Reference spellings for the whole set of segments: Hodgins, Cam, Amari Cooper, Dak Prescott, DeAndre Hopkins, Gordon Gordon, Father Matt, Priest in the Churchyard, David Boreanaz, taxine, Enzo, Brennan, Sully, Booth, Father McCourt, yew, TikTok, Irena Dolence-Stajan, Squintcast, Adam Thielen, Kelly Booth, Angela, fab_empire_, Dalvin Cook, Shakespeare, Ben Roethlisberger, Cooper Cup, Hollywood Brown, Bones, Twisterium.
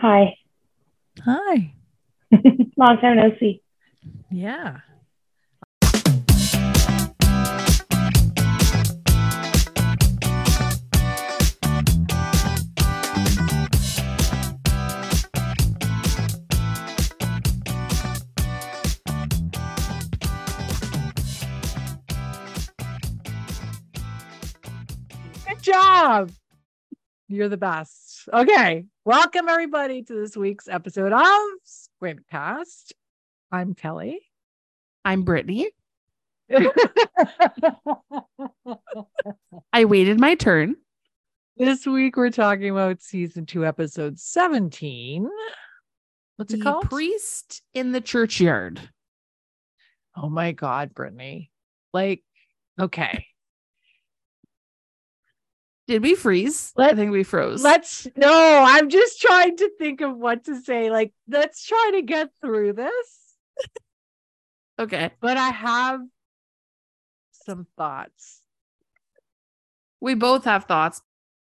Hi. Hi. Long time no see. Yeah. Good job. You're the best. Okay. Welcome, everybody, to this week's episode of Squintcast. I'm Kelly. I'm Brittany. I waited my turn. This week, we're talking about season 2, episode 17. What's it called? Priest in the Churchyard. Oh, my God, Brittany. Like, okay. Did we freeze? I think we froze. No, I'm just trying to think of what to say. Like, let's try to get through this. Okay. But I have some thoughts. We both have thoughts.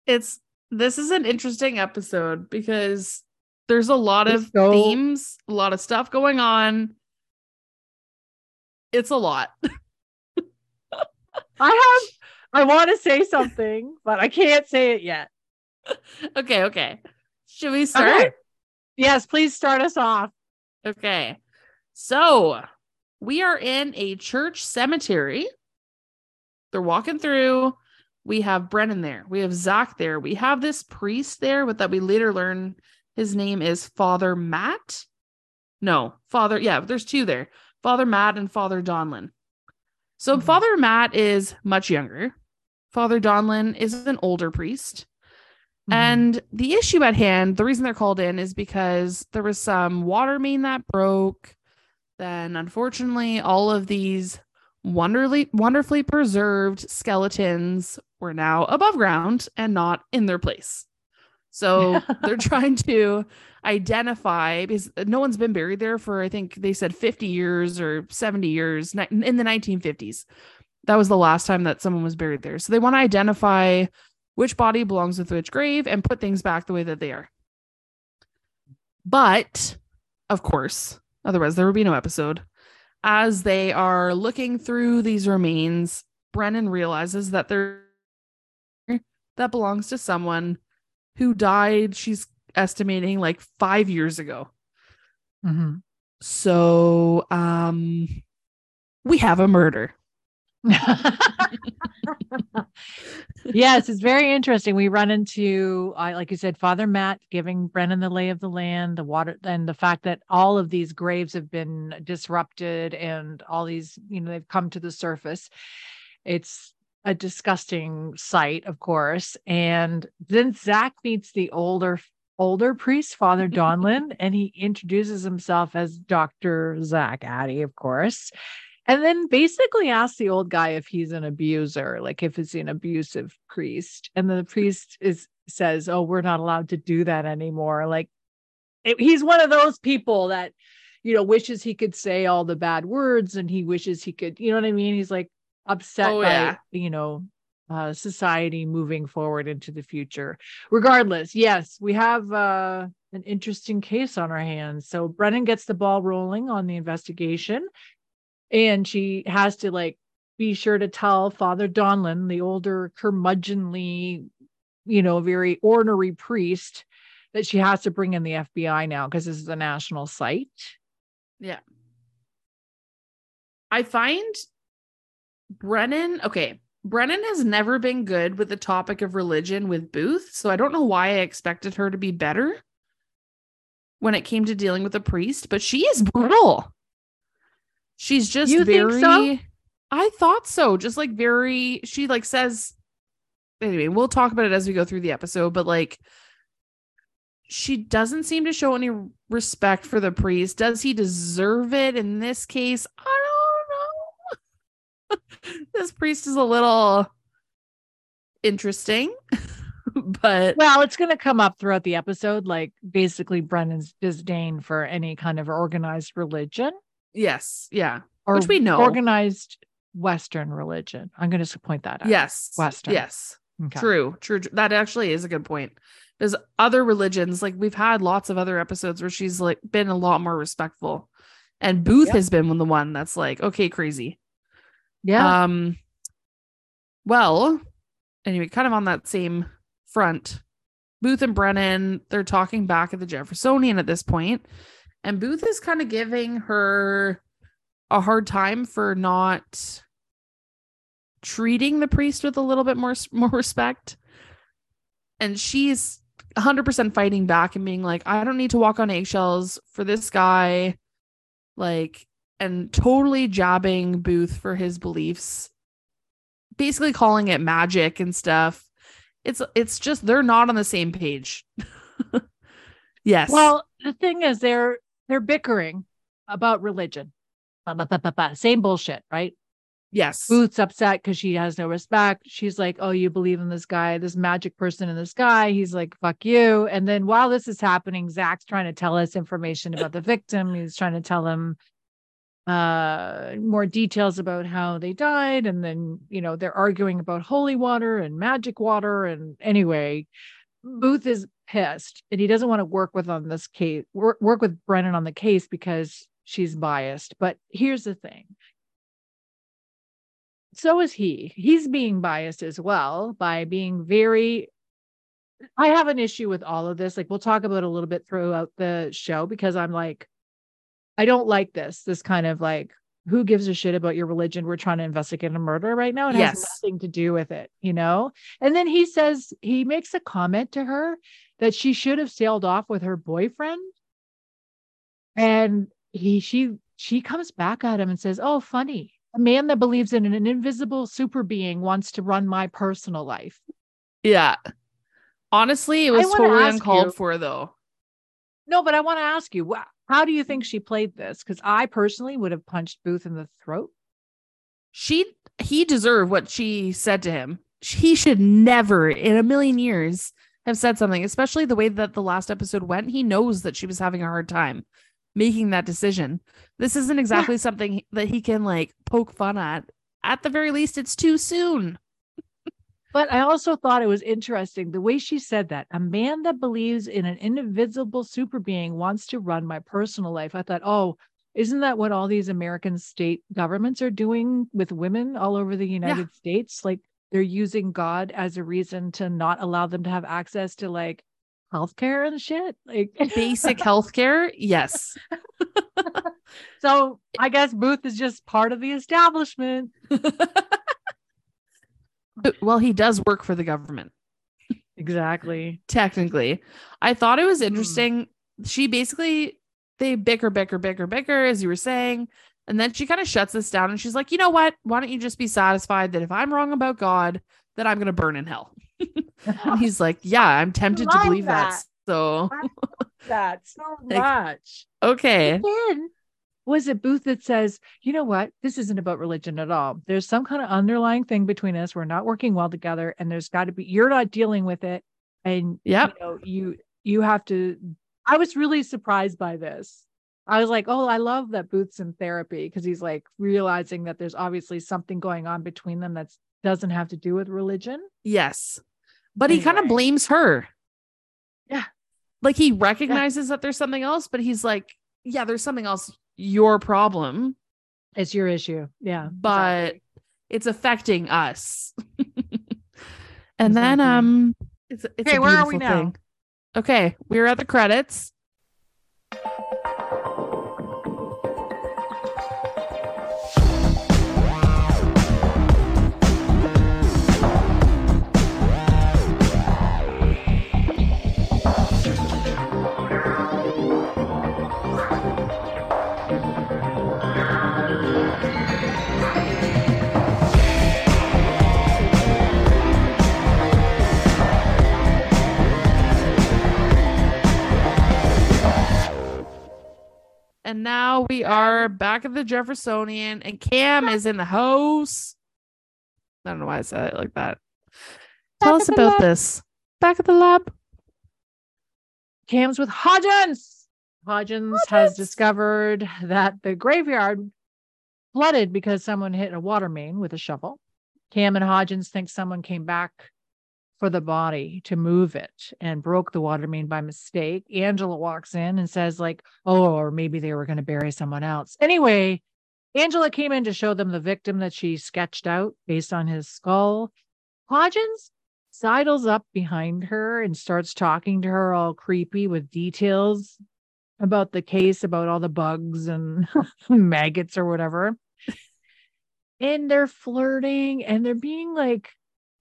This is an interesting episode because there's a lot of themes, a lot of stuff going on. It's a lot. I want to say something, but I can't say it yet. Okay. Should we start? Okay. Yes, please start us off. Okay. So we are in a church cemetery. They're walking through. We have Brennan there. We have Zach there. We have this priest there that we later learn his name is Father Matt. Yeah, there's two there. Father Matt and Father Donlin. So mm-hmm. Father Matt is much younger. Father Donlin is an older priest. Mm-hmm. And the issue at hand, the reason they're called in is because there was some water main that broke. Then, unfortunately, all of these wonderfully preserved skeletons were now above ground and not in their place. So they're trying to identify, because no one's been buried there for, I think they said 50 years or 70 years in the 1950s. That was the last time that someone was buried there. So they want to identify which body belongs with which grave and put things back the way that they are. But, of course, otherwise there would be no episode. As they are looking through these remains, Brennan realizes that that belongs to someone who died, she's estimating, like 5 years ago. Mm-hmm. So we have a murder. Yes, it's very interesting. We run into, like you said, Father Matt giving Brennan the lay of the land, the water, and the fact that all of these graves have been disrupted and all these, they've come to the surface. It's a disgusting sight, of course. And then Zach meets the older priest, Father Donlin, and he introduces himself as Dr. Zach Addy, of course. And then basically asks the old guy if he's an abuser, like if it's an abusive priest. And the priest says, oh, we're not allowed to do that anymore. Like he's one of those people that, wishes he could say all the bad words and he wishes he could, you know what I mean? He's like upset by, society moving forward into the future. Regardless, yes, we have an interesting case on our hands. So Brennan gets the ball rolling on the investigation. And she has to be sure to tell Father Donlin, the older curmudgeonly, very ornery priest, that she has to bring in the FBI now because this is a national site. Yeah. I find Brennan has never been good with the topic of religion with Booth. So I don't know why I expected her to be better when it came to dealing with a priest, but she is brutal. She's just very, so? I thought so. Just she says, anyway, we'll talk about it as we go through the episode, but she doesn't seem to show any respect for the priest. Does he deserve it in this case? I don't know. This priest is a little interesting, but. Well, it's going to come up throughout the episode. Basically Brennan's disdain for any kind of organized religion. Yes. Yeah. Or which we know. Organized Western religion. I'm going to point that out. Yes. Western. Yes. Okay. True. That actually is a good point. There's other religions, like we've had lots of other episodes where she's like been a lot more respectful, and Booth has been the one that's like, okay, crazy. Yeah. Well, anyway, kind of on that same front, Booth and Brennan, they're talking back at the Jeffersonian at this point, and Booth is kind of giving her a hard time for not treating the priest with a little bit more respect. And she's 100% fighting back and being like, I don't need to walk on eggshells for this guy. Like, and totally jabbing Booth for his beliefs, basically calling it magic and stuff. It's just, they're not on the same page. Yes. Well, the thing is they're bickering about religion. Same bullshit, right? Yes. Booth's upset because she has no respect. She's like, oh, you believe in this guy, this magic person in the sky. He's like, fuck you. And then while this is happening, Zach's trying to tell us information about the victim. He's trying to tell him more details about how they died. And then, you know, they're arguing about holy water and magic water. And anyway, Booth is pissed and he doesn't want to work with Brennan on the case because she's biased. But here's the thing. So is he. He's being biased as well by being very. I have an issue with all of this. Like, we'll talk about it a little bit throughout the show, because I'm like, I don't like this kind of like, who gives a shit about your religion? We're trying to investigate a murder right now. It has nothing to do with it, you know? And then he says, he makes a comment to her that she should have sailed off with her boyfriend. And she comes back at him and says, oh, funny. A man that believes in an invisible super being wants to run my personal life. Yeah. Honestly, it was totally uncalled for, though. No, but I want to ask you, how do you think she played this? Because I personally would have punched Booth in the throat. He deserved what she said to him. He should never in a million years have said something, especially the way that the last episode went. He knows that she was having a hard time making that decision. This isn't exactly something that he can like poke fun at. At the very least, it's too soon. But I also thought it was interesting the way she said that. A man that believes in an indivisible super being wants to run my personal life. I thought, oh, isn't that what all these American state governments are doing with women all over the United States? Like, they're using God as a reason to not allow them to have access to like healthcare and shit, like basic healthcare. Yes. So I guess Booth is just part of the establishment. Well, he does work for the government. Exactly. Technically. I thought it was interesting. She basically, they bicker, as you were saying. And then she kind of shuts this down and she's like, you know what? Why don't you just be satisfied that if I'm wrong about God, that I'm going to burn in hell? And he's like, yeah, I'm tempted to believe that. So that's so like, much. Okay. Then, was it Booth that says, you know what? This isn't about religion at all. There's some kind of underlying thing between us. We're not working well together, and there's got to be, you're not dealing with it. And you know, you have to. I was really surprised by this. I was like, oh, I love that Booth's in therapy, because he's like realizing that there's obviously something going on between them that's doesn't have to do with religion. Yes. But anyway, he kind of blames her. Yeah. Like, he recognizes that there's something else, but he's like, yeah, there's something else. Your problem. It's your issue. Yeah. But it's affecting us. And then it's okay, where are we now? Thing. Okay, we're at the credits. And now we are back at the Jeffersonian, and Cam is in the house. I don't know why I said it like that. Tell us about this. Back at the lab. Cam's with Hodgins. Hodgins has discovered that the graveyard flooded because someone hit a water main with a shovel. Cam and Hodgins think someone came back for the body to move it and broke the water main by mistake. Angela walks in and says like, oh, or maybe they were going to bury someone else. Anyway, Angela came in to show them the victim that she sketched out based on his skull. Hodgins sidles up behind her and starts talking to her all creepy with details about the case, about all the bugs and maggots or whatever. And they're flirting and they're being like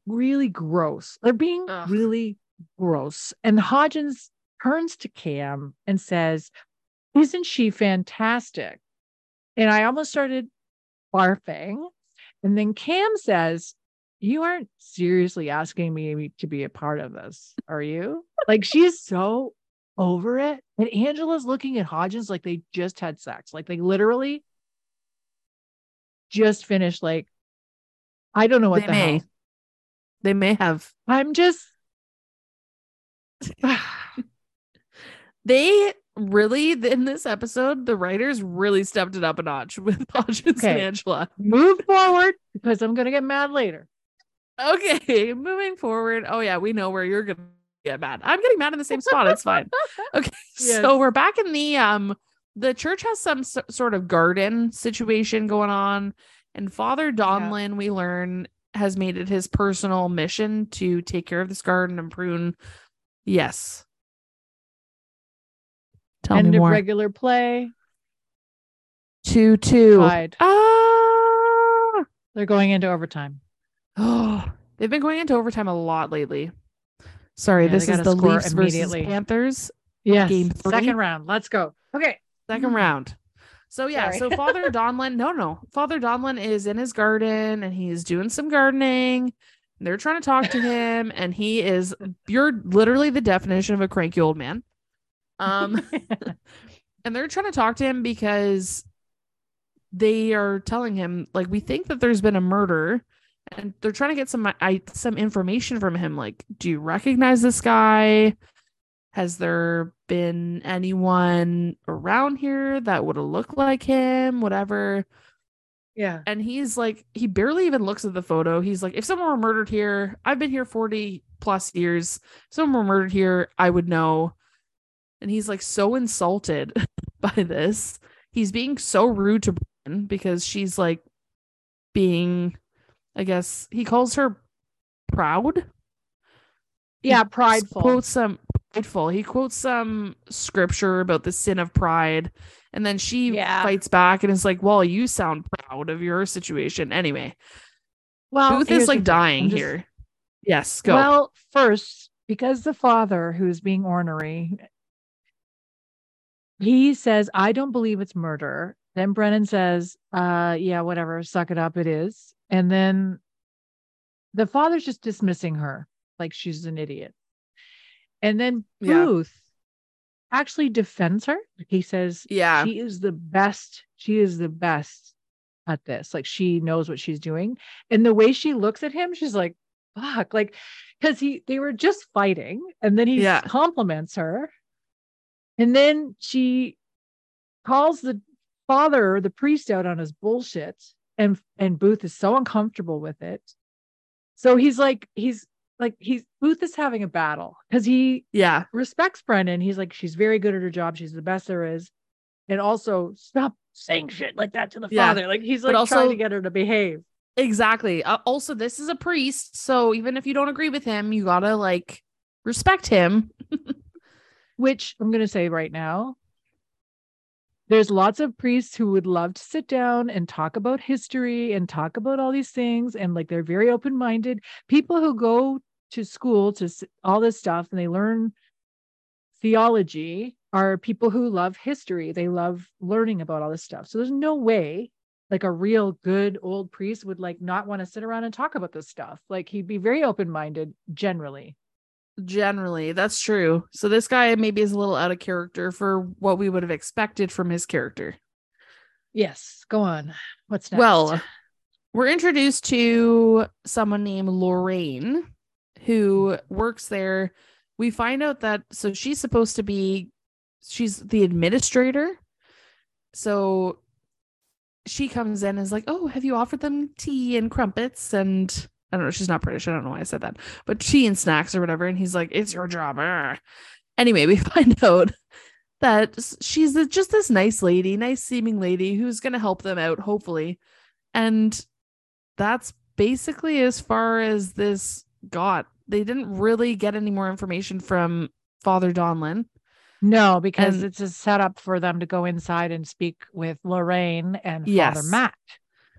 really gross. They're being really gross. And Hodgins turns to Cam and says, isn't she fantastic? And I almost started barfing. And then Cam says, you aren't seriously asking me to be a part of this, are you? Like, she's so over it. And Angela's looking at Hodgins like they just had sex. Like, they literally just finished. Like, I don't know what the hell. They may have. I'm just. They really, in this episode, the writers really stepped it up a notch with Hodgins and Angela. Move forward, because I'm going to get mad later. Okay, moving forward. Oh, yeah, we know where you're going to get mad. I'm getting mad in the same spot. It's fine. Okay, yes. So we're back in the church has some sort of garden situation going on. And Father Donlin, we learn, has made it his personal mission to take care of this garden and prune. Yes. Tell me more. End of regular play. 2-2. Tied. Ah! They're going into overtime. Oh, they've been going into overtime a lot lately. Sorry, this is the Leafs versus Panthers. Yes. Game 3. Second round. Let's go. Okay. Second round. So yeah, so Father Donlin, Father Donlin is in his garden and he's doing some gardening. They're trying to talk to him and you're literally the definition of a cranky old man. And they're trying to talk to him because they are telling him like, we think that there's been a murder, and they're trying to get some information from him. Like, do you recognize this guy? Has there been anyone around here that would have looked like him? Whatever. Yeah. And he's like, he barely even looks at the photo. He's like, if someone were murdered here, I've been here 40 plus years. If someone were murdered here, I would know. And he's like so insulted by this. He's being so rude to Brennan because she's like being, I guess he calls her proud. Yeah, prideful. He quotes some scripture about the sin of pride. And then she fights back and is like, well, you sound proud of your situation. Anyway. Well, Booth is like dying here. Yes, go. Well, first, because the father who's being ornery, he says, I don't believe it's murder. Then Brennan says, yeah, whatever, suck it up, it is. And then the father's just dismissing her like she's an idiot. And then Booth actually defends her. He says, she is the best. She is the best at this. Like, she knows what she's doing. And the way she looks at him, she's like, fuck. Like, because they were just fighting. And then he compliments her. And then she calls the father, the priest, out on his bullshit. And Booth is so uncomfortable with it. So Booth is having a battle because he respects Brennan. He's like, she's very good at her job. She's the best there is. And also, stop saying shit like that to the father. Like, he's like also, trying to get her to behave. Exactly. Also, this is a priest. So even if you don't agree with him, you got to like respect him. Which I'm going to say right now, there's lots of priests who would love to sit down and talk about history and talk about all these things. And like, they're very open-minded people who go to school to all this stuff and they learn theology are people who love history. They love learning about all this stuff. So there's no way like a real good old priest would like not want to sit around and talk about this stuff. Like, he'd be very open-minded generally. Generally, that's true. So this guy maybe is a little out of character for what we would have expected from his character. Yes, go on. What's next? Well, we're introduced to someone named Lorraine who works there. We find out that she's supposed to be, she's the administrator. So she comes in and is like, oh, have you offered them tea and crumpets and I don't know, she's not British, I don't know why I said that, but tea and snacks or whatever, and he's like, it's your job. Anyway, we find out that she's just this nice lady, nice seeming lady who's going to help them out, hopefully. And that's basically as far as this got. They didn't really get any more information from Father Donlin. No, because it's a setup for them to go inside and speak with Lorraine and yes. Father Matt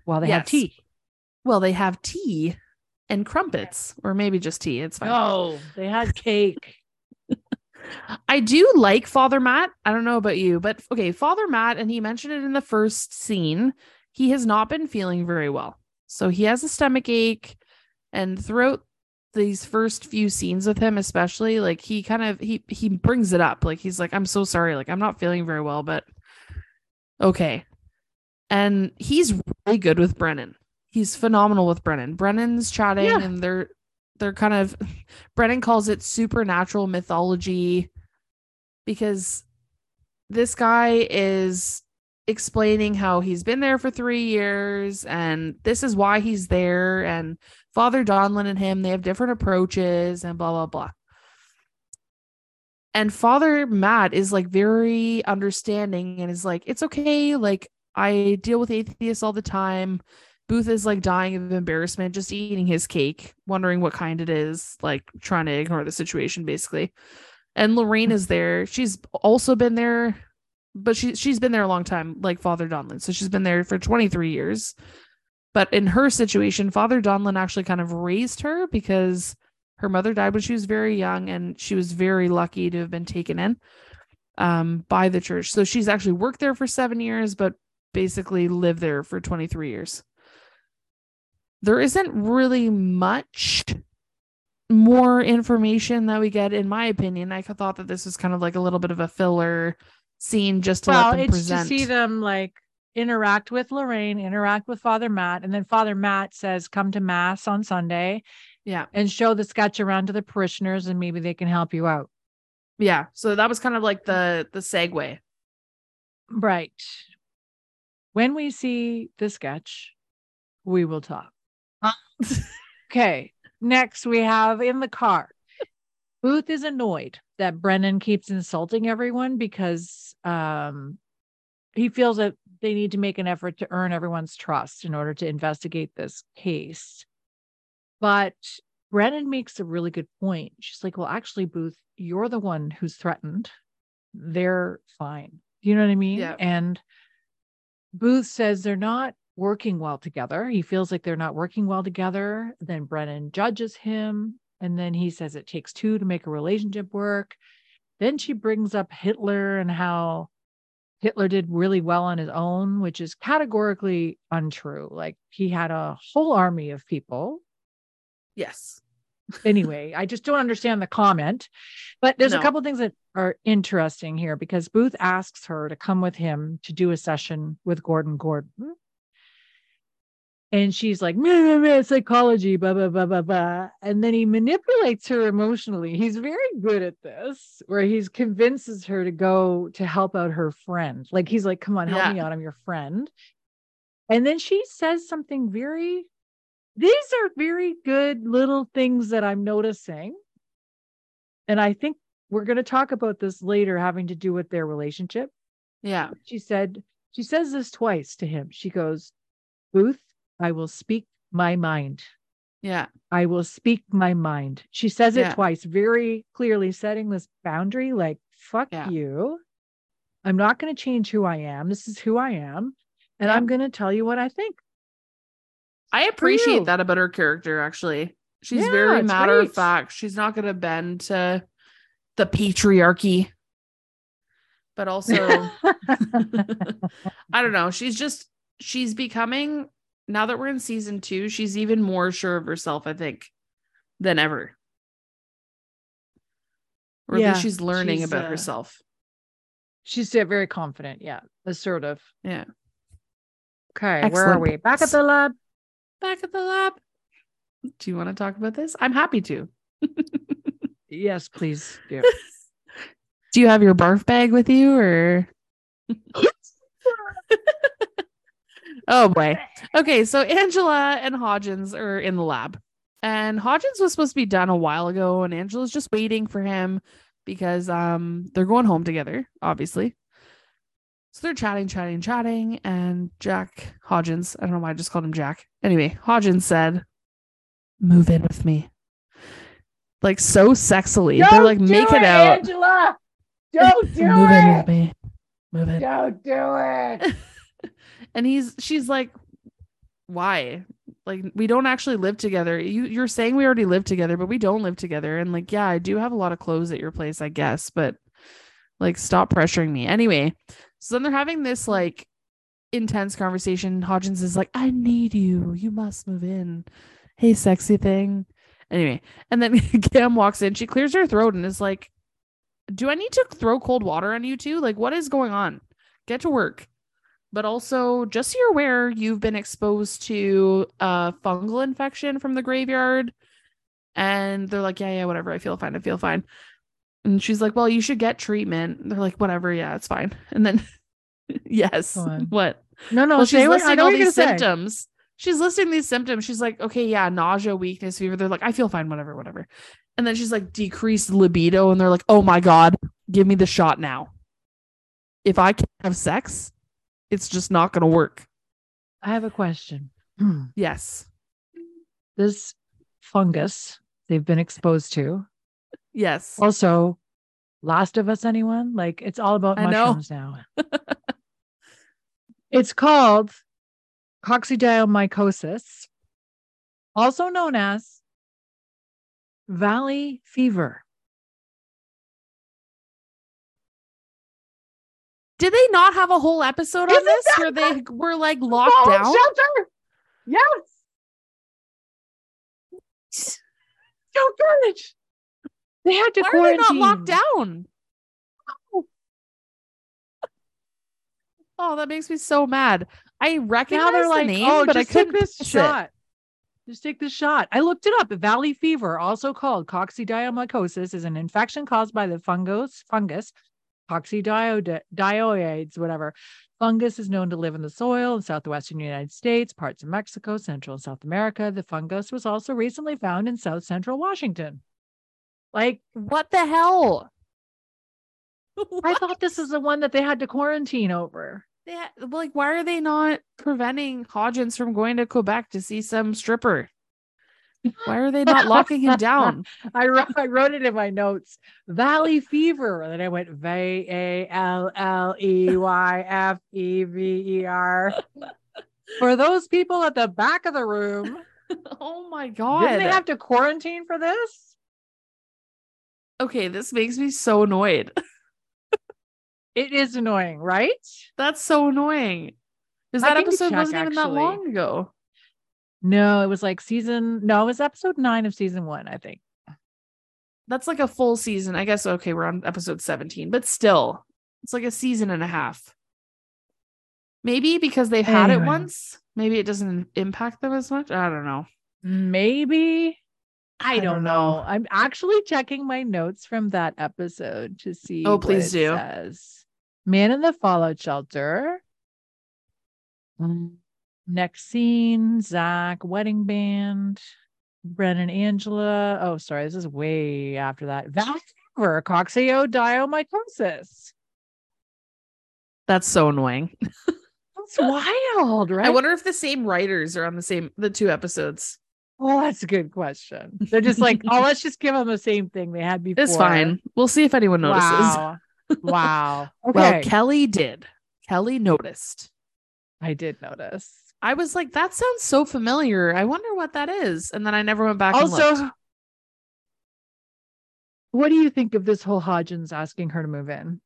while they have tea. Well, they have tea and crumpets, or maybe just tea. It's fine. Oh, they had cake. I do like Father Matt. I don't know about you, but okay, Father Matt, and he mentioned it in the first scene, he has not been feeling very well. So he has a stomach ache, and throughout these first few scenes with him, especially, like he brings it up. Like he's like, I'm so sorry. Like I'm not feeling very well, but okay. And he's really good with Brennan. He's phenomenal with Brennan. Brennan's chatting and they're kind of, Brennan calls it supernatural mythology, because this guy is explaining how he's been there for 3 years and this is why he's there, and Father Donlin and him, they have different approaches and blah, blah, blah. And Father Matt is like very understanding and is like, it's okay. Like I deal with atheists all the time. Booth is like dying of embarrassment, just eating his cake, wondering what kind it is, like trying to ignore the situation basically. And Lorraine is there. She's also been there, but she's been there a long time, like Father Donlin. So she's been there for 23 years. But in her situation, Father Donlin actually kind of raised her because her mother died when she was very young, and she was very lucky to have been taken in by the church. So she's actually worked there for 7 years, but basically lived there for 23 years. There isn't really much more information that we get, in my opinion. I thought that this was kind of like a little bit of a filler scene just to let them present. Well, it's to see them like interact with Lorraine, interact with Father Matt, and then Father Matt says, come to Mass on Sunday. Yeah. And show the sketch around to the parishioners and maybe they can help you out. Yeah. So that was kind of like the segue. Right. When we see the sketch, we will talk. Okay. Next, we have in the car. Booth is annoyed that Brennan keeps insulting everyone because he feels that they need to make an effort to earn everyone's trust in order to investigate this case. But Brennan makes a really good point. She's like, well, actually, Booth, you're the one who's threatened. They're fine. You know what I mean? Yeah. And Booth says they're not working well together. He feels like they're not working well together. Then Brennan judges him. And then he says it takes two to make a relationship work. Then she brings up Hitler and how Hitler did really well on his own, which is categorically untrue. Like he had a whole army of people. Yes. Anyway, I just don't understand the comment, but there's a couple of things that are interesting here, because Booth asks her to come with him to do a session with Gordon Gordon. And she's like, meh, meh, psychology, blah, blah, blah, blah, blah. And then he manipulates her emotionally. He's very good at this, where he convinces her to go to help out her friend. Like, he's like, come on, help me out. I'm your friend. And then she says something very, these are very good little things that I'm noticing. And I think we're going to talk about this later, having to do with their relationship. Yeah. She says this twice to him. She goes, Booth, I will speak my mind. Yeah. I will speak my mind. She says it twice, very clearly setting this boundary. Like, fuck you. I'm not going to change who I am. This is who I am. And I'm going to tell you what I think. I appreciate that about her character. Actually, she's very matter of fact. She's not going to bend to the patriarchy, but also, I don't know. She's becoming, now that we're in season 2, she's even more sure of herself, I think, than ever. Or at least she's learning about herself. She's very confident. Yeah. Assertive. Yeah. Okay. Excellent. Where are we? Back at the lab. Back at the lab. Do you want to talk about this? I'm happy to. Yes, please do. Do you have your barf bag with you, or? Oh boy. Okay. So Angela and Hodgins are in the lab. And Hodgins was supposed to be done a while ago, and Angela's just waiting for him because they're going home together, obviously. So they're chatting, and Jack Hodgins, I don't know why I just called him Jack. Anyway, Hodgins said, "Move in with me." Like, so sexily. Don't they're like, make it out. Angela! Don't do it! Move in with me. Move in. Don't do it! And she's like, why? Like, we don't actually live together. You're saying we already live together, but we don't live together. And like, yeah, I do have a lot of clothes at your place, I guess, but like, stop pressuring me. Anyway, so then they're having this like intense conversation. Hodgins is like, I need you. You must move in. Hey, sexy thing. Anyway, and then Cam walks in. She clears her throat and is like, do I need to throw cold water on you too? Like, what is going on? Get to work. But also, just so you're aware, you've been exposed to a fungal infection from the graveyard. And they're like, yeah, whatever. I feel fine. And she's like, well, you should get treatment. And they're like, whatever. Yeah, it's fine. And then, yes. What? No. Well, she's listing all these symptoms. She's listing these symptoms. She's like, okay, yeah, nausea, weakness, fever. They're like, I feel fine, whatever. And then she's like, decreased libido. And they're like, oh my God, give me the shot now. If I can't have sex, it's just not going to work. I have a question. Yes. This fungus they've been exposed to. Yes. Also, Last of Us, anyone? Like, it's all about mushrooms now. It's called coccidioidomycosis, also known as valley fever. Did they not have a whole episode on this where they were like locked down? Shelter? Yes. Shelter. They had to quarantine. Why are they not locked down? Oh, that makes me so mad. I recognize they're like, the name, but I couldn't miss it. Just take this shot. I looked it up. Valley fever, also called coccidioidomycosis, is an infection caused by the fungus. Coccidioides, whatever. Fungus is known to live in the soil in southwestern United States, parts of Mexico, Central and South America. The fungus was also recently found in South Central Washington. Like, what the hell? What? I thought this is the one that they had to quarantine over. Yeah, like, why are they not preventing Hodgins from going to Quebec to see some stripper? Why are they not locking him down? I wrote it in my notes. Valley fever. And then I went Valleyfever. For those people at the back of the room. Oh my God. Didn't they have to quarantine for this? Okay, this makes me so annoyed. It is annoying, right? That's so annoying. Because that episode wasn't even that long ago. No, it was like episode 9 of season 1, I think. That's like a full season. I guess, okay, we're on episode 17, but still, it's like a season and a half. Maybe because they've had it once, maybe it doesn't impact them as much. I don't know. Maybe. I don't know. I'm actually checking my notes from that episode to see says. Man in the fallout shelter. Next scene, Zach, wedding band, Brennan, Angela. Oh, sorry, this is way after that. Valley fever, coccidioidomycosis. That's so annoying. That's wild, right? I wonder if the same writers are on the two episodes. Well, that's a good question. They're just like, oh, let's just give them the same thing they had before. It's fine. We'll see if anyone notices. Wow. Okay. Well, Kelly did. Kelly noticed. I did notice. I was like, that sounds so familiar. I wonder what that is. And then I never went back. Also, what do you think of this whole Hodgins asking her to move in?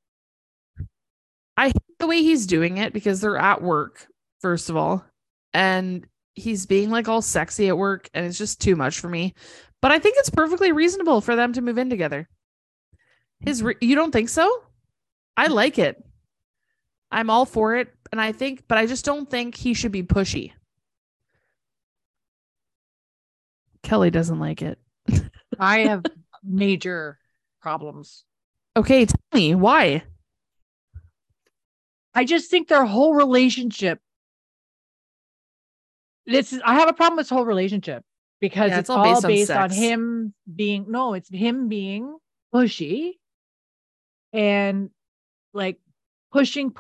I hate the way he's doing it because they're at work, first of all. And he's being like all sexy at work. And it's just too much for me. But I think it's perfectly reasonable for them to move in together. You don't think so? I like it. I'm all for it. And I just don't think he should be pushy. Kelly doesn't like it. I have major problems. Okay, tell me why. I just think their whole relationship. I have a problem with this whole relationship. because it's all based on him being, no, it's him being pushy and like pushing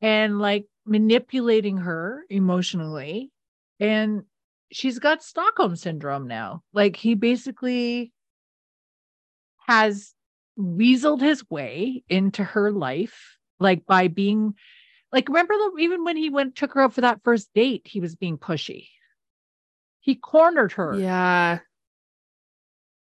and like manipulating her emotionally. And she's got Stockholm syndrome now. Like he basically has weaseled his way into her life, like by being like, remember even when he took her out for that first date, he was being pushy. He cornered her. Yeah.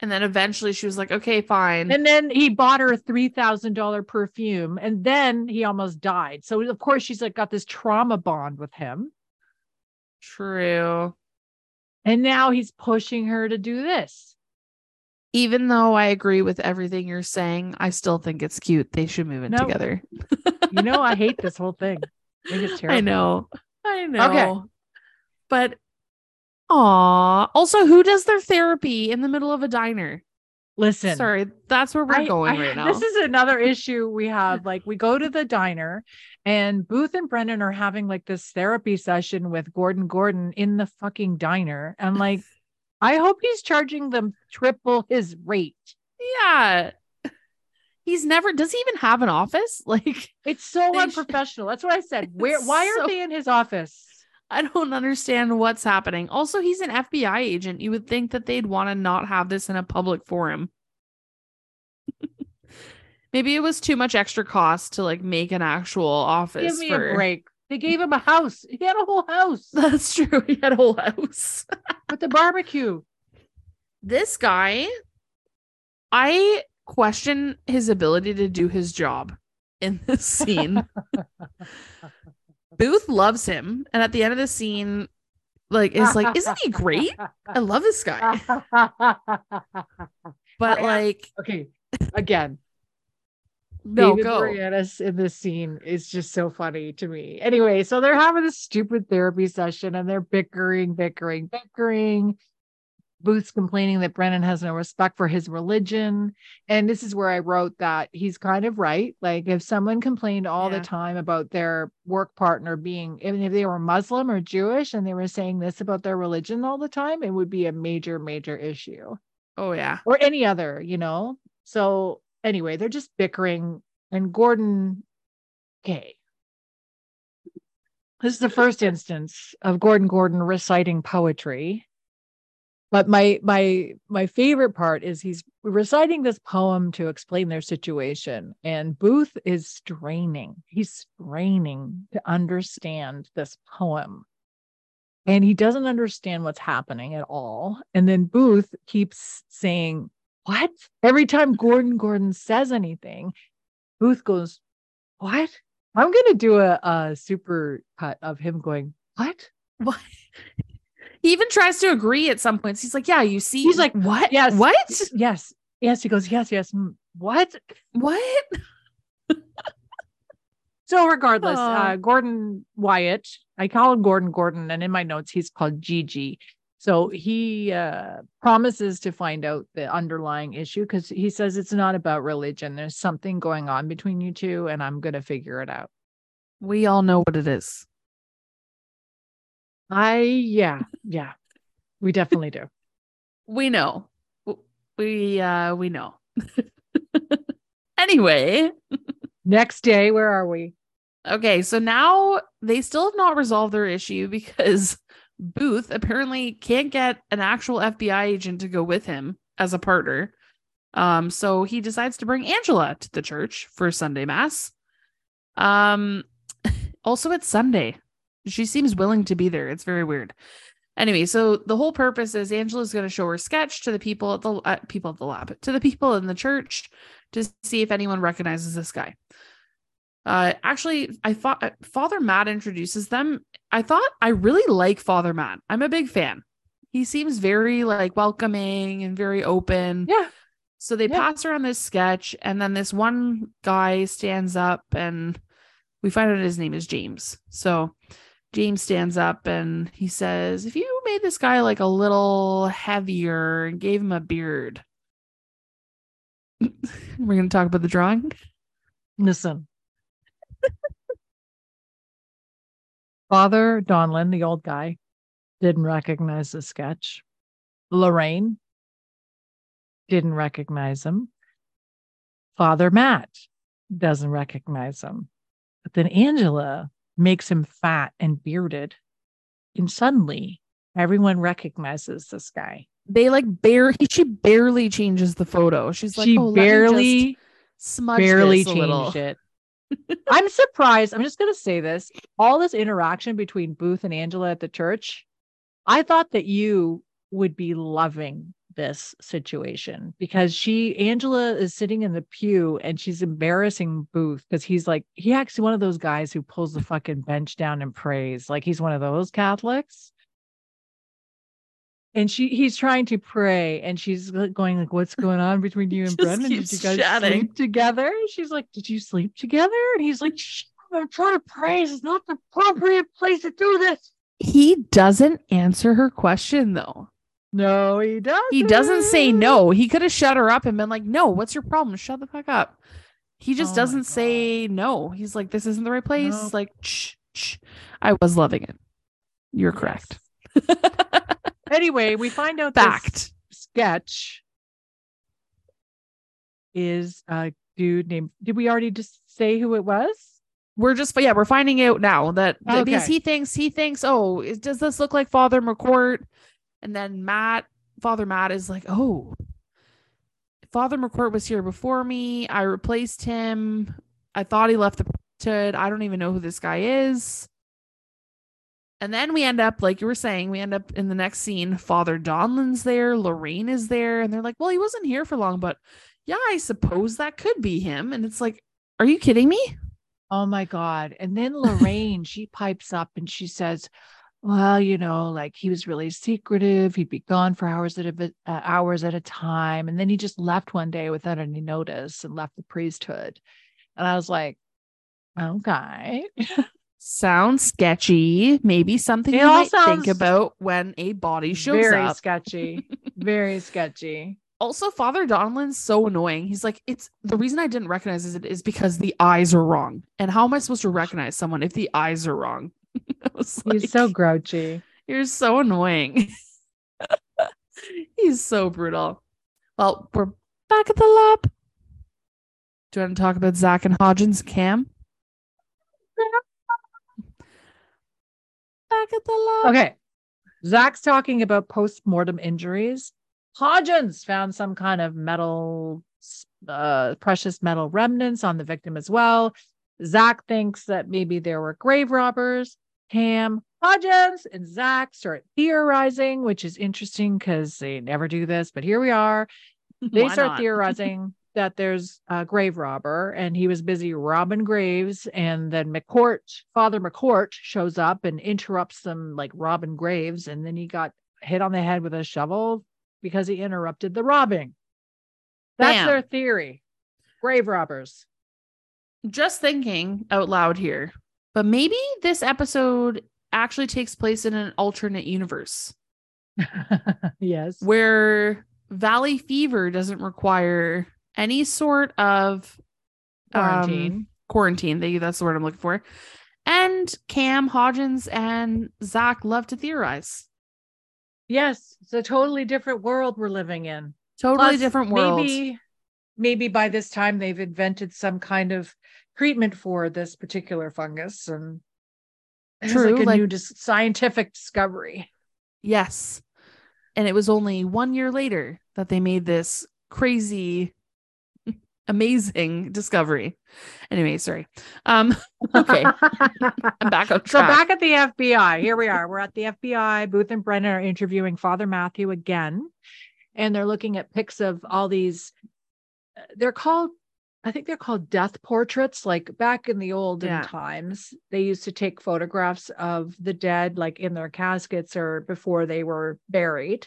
And then eventually she was like, okay, fine. And then he bought her a $3,000 perfume and then he almost died. So of course she's like got this trauma bond with him. True. And now he's pushing her to do this. Even though I agree with everything you're saying, I still think it's cute. They should move in together. You know, I hate this whole thing. I think it's terrible. I know. Okay. But aw. Also, who does their therapy in the middle of a diner? Listen. Sorry, that's where we're going right now. This is another issue we have. Like, we go to the diner and Booth and Brennan are having like this therapy session with Gordon in the fucking diner. And like, I hope he's charging them triple his rate. Yeah. Does he even have an office? Like, it's so unprofessional. That's what I said. Why are they in his office? I don't understand what's happening. Also, he's an FBI agent. You would think that they'd want to not have this in a public forum. Maybe it was too much extra cost to like make an actual office. Give me a break. They gave him a house. He had a whole house. That's true. He had a whole house. With the barbecue. This guy, I question his ability to do his job in this scene. Booth loves him. And at the end of the scene, like, is like, isn't he great? I love this guy. But like, okay, again. No, David Boreanaz in this scene is just so funny to me. Anyway, so they're having a stupid therapy session and they're bickering. Booth's complaining that Brennan has no respect for his religion. And this is where I wrote that he's kind of right. Like if someone complained all the time about their work partner being, even if they were Muslim or Jewish and they were saying this about their religion all the time, it would be a major, major issue. Oh yeah. Or any other, you know? So anyway, they're just bickering and Gordon. Okay. This is the first instance of Gordon reciting poetry. But my favorite part is he's reciting this poem to explain their situation. And Booth is straining. He's straining to understand this poem. And he doesn't understand what's happening at all. And then Booth keeps saying, what? Every time Gordon says anything, Booth goes, what? I'm going to do a super cut of him going, what? He even tries to agree at some points. He's like, yeah, you see. He's like, what? Yes. Yes. Yes. He goes, yes. What? So regardless, Gordon Wyatt, I call him Gordon. And in my notes, he's called Gigi. So he promises to find out the underlying issue because he says it's not about religion. There's something going on between you two and I'm going to figure it out. We all know what it is. Yeah, we definitely do. We know. Anyway, next day, where are we? Okay. So now they still have not resolved their issue because Booth apparently can't get an actual FBI agent to go with him as a partner. So he decides to bring Angela to the church for Sunday mass. Also it's Sunday. She seems willing to be there. It's very weird. Anyway, so the whole purpose is Angela's going to show her sketch to the people at the lab, to the people in the church to see if anyone recognizes this guy. Actually, I thought Father Matt introduces them. I really like Father Matt. I'm a big fan. He seems very like welcoming and very open. Yeah. So they pass around this sketch and then this one guy stands up and we find out his name is James. So James stands up and he says, if you made this guy like a little heavier and gave him a beard. We're going to talk about the drawing. Listen. Father Donlin, the old guy, Didn't recognize the sketch. Lorraine didn't recognize him. Father Matt doesn't recognize him. But then Angela makes him fat and bearded. And suddenly everyone recognizes this guy. They she barely changes the photo. She's like, she barely changed it. I'm surprised. I'm just going to say this. All this interaction between Booth and Angela at the church, I thought that you would be loving this situation because Angela is sitting in the pew and she's embarrassing Booth because he's like, he actually one of those guys who pulls the fucking bench down and prays. Like he's one of those Catholics. And he's trying to pray and she's going like, what's going on between you and Brennan? Did you guys sleep together? She's like, did you sleep together? And he's like, I'm trying to pray. It's not the appropriate place to do this. He doesn't answer her question though. No, he doesn't. He doesn't say no. He could have shut her up and been like, no, what's your problem? Shut the fuck up. He just doesn't say no. He's like, this isn't the right place. Nope. Like, shh, shh. I was loving it. You're correct. Anyway, we find out this sketch is a dude named, did we already just say who it was? We're finding out now that because he thinks, does this look like Father McCourt? And then Father Matt is like, oh, Father McCourt was here before me. I replaced him. I thought he left the priesthood. I don't even know who this guy is. And then we end up, like you were saying, in the next scene, Father Donlin's there, Lorraine is there, and they're like, well, he wasn't here for long, but yeah, I suppose that could be him. And it's like, are you kidding me? Oh my God. And then Lorraine, she pipes up and she says, well, you know, like he was really secretive. He'd be gone for hours at a time. And then he just left one day without any notice and left the priesthood. And I was like, okay. Sounds sketchy. Maybe something you might think about when a body shows up. Very sketchy. Very sketchy. Also, Father Donlin's so annoying. He's like, it's the reason I didn't recognize it is because the eyes are wrong. And how am I supposed to recognize someone if the eyes are wrong? He's like, so grouchy. You're so annoying. He's so brutal. Well, we're back at the lab. Do you want to talk about Zach and Hodgins, Cam? Back at the lab. Okay. Zach's talking about post-mortem injuries. Hodgins found some kind of metal, precious metal remnants on the victim as well. Zach thinks that maybe there were grave robbers. Cam, Hodgins, and Zach start theorizing, which is interesting because they never do this, but here we are. They start theorizing that there's a grave robber and he was busy robbing graves. And then Father McCourt shows up and interrupts them like robbing graves. And then he got hit on the head with a shovel because he interrupted the robbing. That's their theory. Grave robbers. Just thinking out loud here, but maybe this episode actually takes place in an alternate universe. Yes. Where Valley Fever doesn't require any sort of quarantine. That's the word I'm looking for. And Cam, Hodgins, and Zach love to theorize. Yes. It's a totally different world we're living in. Totally different world. Maybe by this time they've invented some kind of treatment for this particular fungus, and it's like a new scientific discovery. Yes. And it was only 1 year later that they made this crazy, amazing discovery. Anyway, sorry. Okay. I'm back on track. So back at the FBI. Here we are. We're at the FBI. Booth and Brennan are interviewing Father Matthew again, and they're looking at pics of all these. I think they're called death portraits. Like back in the olden times, they used to take photographs of the dead, like in their caskets or before they were buried.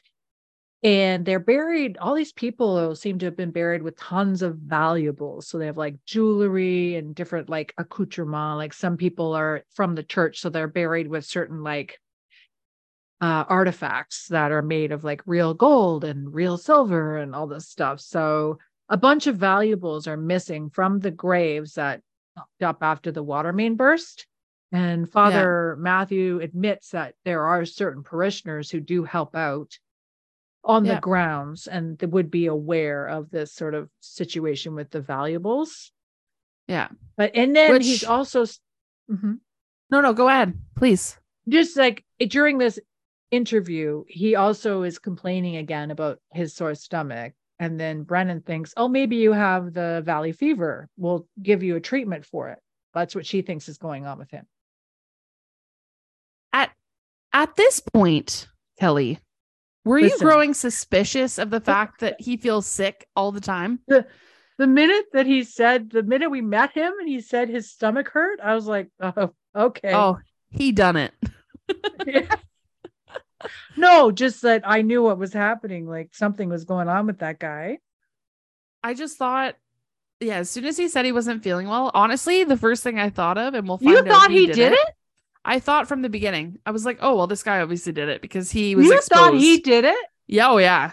And they're buried. All these people seem to have been buried with tons of valuables. So they have like jewelry and different like accoutrements. Like some people are from the church, so they're buried with certain like artifacts that are made of like real gold and real silver and all this stuff. So a bunch of valuables are missing from the graves that popped up after the water main burst. And Father Matthew admits that there are certain parishioners who do help out on the grounds and would be aware of this sort of situation with the valuables. Yeah. But, and then he's also, no, go ahead, please. Just like during this interview, he also is complaining again about his sore stomach. And then Brennan thinks, oh, maybe you have the valley fever. We'll give you a treatment for it. That's what she thinks is going on with him. At this point, Kelly, were you growing suspicious of the fact that he feels sick all the time? The minute we met him and he said his stomach hurt, I was like, oh, okay. Oh, he done it. Yeah. No, just that I knew what was happening. Like something was going on with that guy. I just thought, as soon as he said he wasn't feeling well, honestly, the first thing I thought of, and we'll find out. You thought he did it? I thought from the beginning. I was like, oh, well, this guy obviously did it because he was exposed. You thought he did it? Yeah, oh, yeah.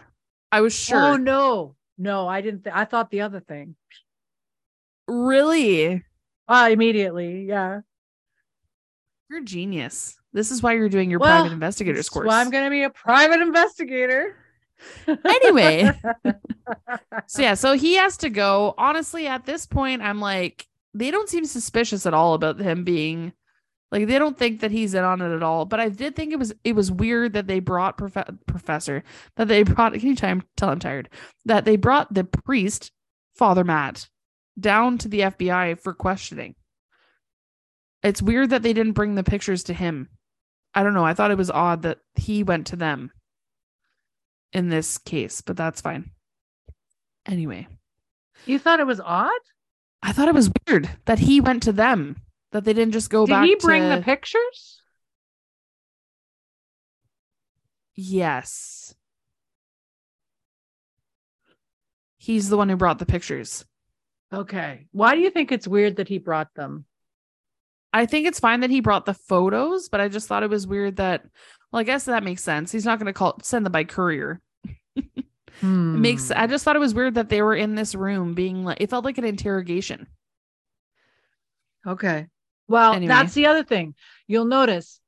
I was sure. Oh, no. No, I didn't. I thought the other thing. Really? Immediately. Yeah. You're a genius. This is why you're doing your private investigator's course. Well, I'm going to be a private investigator. Anyway. So he has to go. Honestly, at this point, I'm like, they don't seem suspicious at all about him being... Like, they don't think that he's in on it at all. But I did think it was weird that they brought they brought the priest, Father Matt, down to the FBI for questioning. It's weird that they didn't bring the pictures to him. I don't know. I thought it was odd that he went to them in this case, but that's fine. Anyway. You thought it was odd? I thought it was weird that he went to them. That they didn't just go back to... Did he bring the pictures? Yes. He's the one who brought the pictures. Okay. Why do you think it's weird that he brought them? I think it's fine that he brought the photos, but I just thought it was weird that... Well, I guess that makes sense. He's not going to send them by courier. I just thought it was weird that they were in this room being like... It felt like an interrogation. Okay. Well, anyway. That's the other thing. You'll notice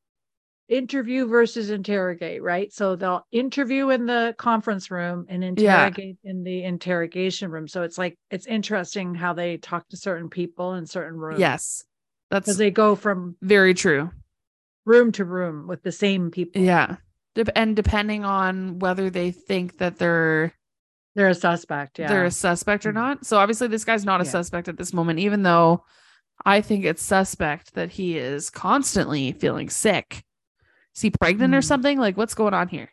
interview versus interrogate, right? So they'll interview in the conference room and interrogate in the interrogation room. So it's like, it's interesting how they talk to certain people in certain rooms. Yes. That's because they go from very true room to room with the same people. Yeah. And depending on whether they think that they're a suspect. Yeah. They're a suspect or not. So obviously this guy's not a suspect at this moment, even though I think it's suspect that he is constantly feeling sick. Is he pregnant or something? Like, what's going on here?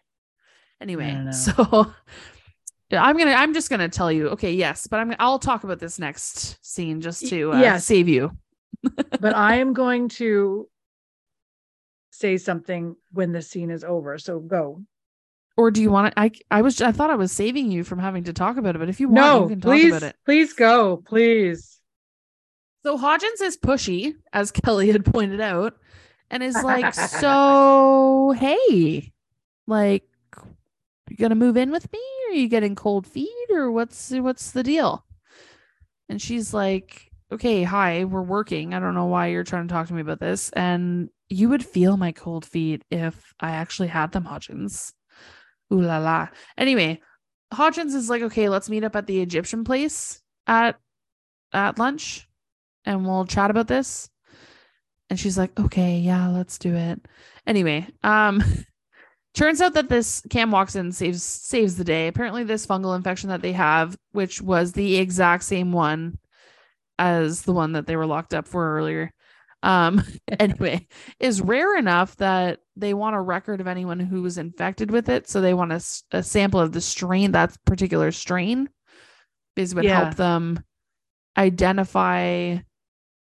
Anyway, so I'm just going to tell you, okay, yes, but I'll talk about this next scene just to save you. But I am going to say something when the scene is over. So go. Or do you want to, I thought I was saving you from having to talk about it, but if you want, you can talk about it. Please go, please. So Hodgins is pushy, as Kelly had pointed out, and is like, so, hey, like, you gonna move in with me? Are you getting cold feet or what's the deal? And she's like, okay, hi, we're working. I don't know why you're trying to talk to me about this. And you would feel my cold feet if I actually had them, Hodgins. Ooh la la. Anyway, Hodgins is like, okay, let's meet up at the Egyptian place at lunch. And we'll chat about this. And she's like, okay, yeah, let's do it. Anyway, turns out that this Cam walks in, saves the day. Apparently this fungal infection that they have, which was the exact same one as the one that they were locked up for earlier. Anyway, is rare enough that they want a record of anyone who was infected with it. So they want a sample of the strain, that particular strain is what help them identify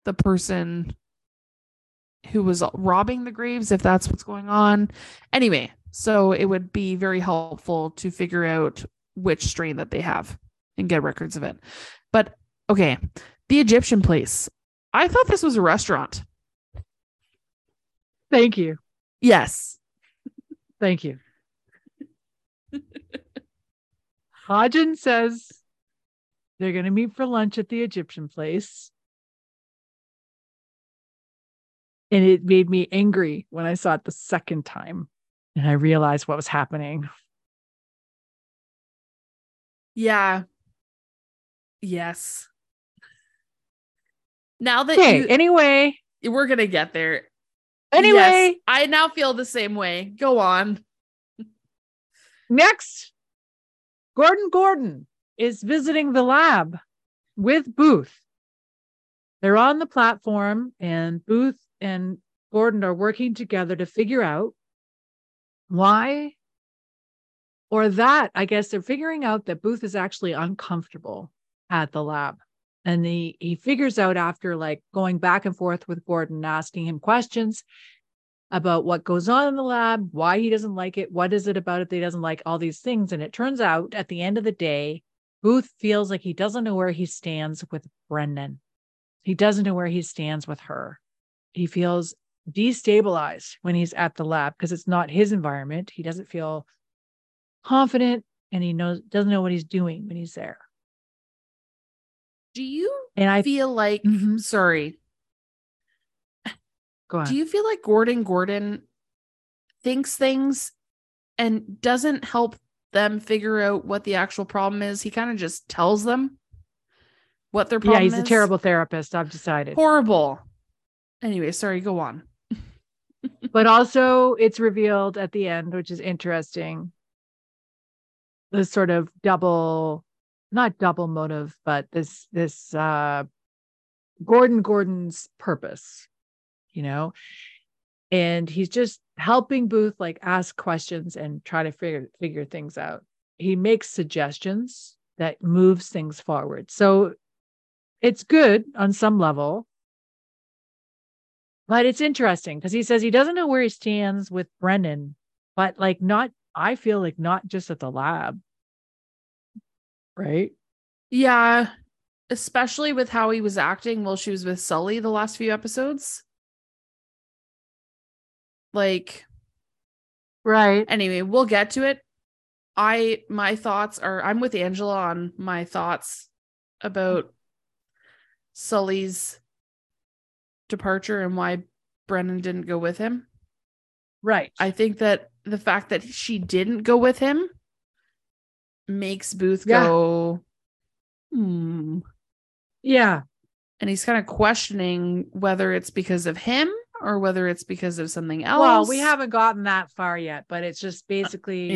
the person who was robbing the graves, if that's what's going on. Anyway, so it would be very helpful to figure out which strain that they have and get records of it. But okay, the Egyptian place. I thought this was a restaurant. Thank you. Yes. Thank you. Hodgins says they're going to meet for lunch at the Egyptian place. And it made me angry when I saw it the second time and I realized what was happening. Yeah. Yes. Now that anyway, we're going to get there. Anyway, yes, I now feel the same way. Go on. Next, Gordon Gordon is visiting the lab with Booth. They're on the platform and Booth and Gordon are working together to figure out why, or that, I guess they're figuring out that Booth is actually uncomfortable at the lab. And he figures out after like going back and forth with Gordon, asking him questions about what goes on in the lab, why he doesn't like it, what is it about it that he doesn't like, all these things. And it turns out at the end of the day, Booth feels like he doesn't know where he stands with Brennan. He doesn't know where he stands with her. He feels destabilized when he's at the lab because it's not his environment. He doesn't feel confident and he doesn't know what he's doing when he's there. Do you feel like, sorry. Go on. Do you feel like Gordon Gordon thinks things and doesn't help them figure out what the actual problem is? He kind of just tells them what their problem is. Yeah, he's a terrible therapist, I've decided. Horrible. Anyway, sorry, go on. But also it's revealed at the end, which is interesting. This sort of double, not double motive, but this Gordon Gordon's purpose, you know, and he's just helping Booth like ask questions and try to figure things out. He makes suggestions that moves things forward. So it's good on some level, but it's interesting because he says he doesn't know where he stands with Brennan, but like I feel like not just at the lab. Right? Yeah. Especially with how he was acting while she was with Sully the last few episodes. Like, right. Anyway, we'll get to it. I'm with Angela on my thoughts about Sully's departure and why Brennan didn't go with him. Right. I think that the fact that she didn't go with him makes Booth go, yeah. And he's kind of questioning whether it's because of him or whether it's because of something else. Well, we haven't gotten that far yet, but it's just basically,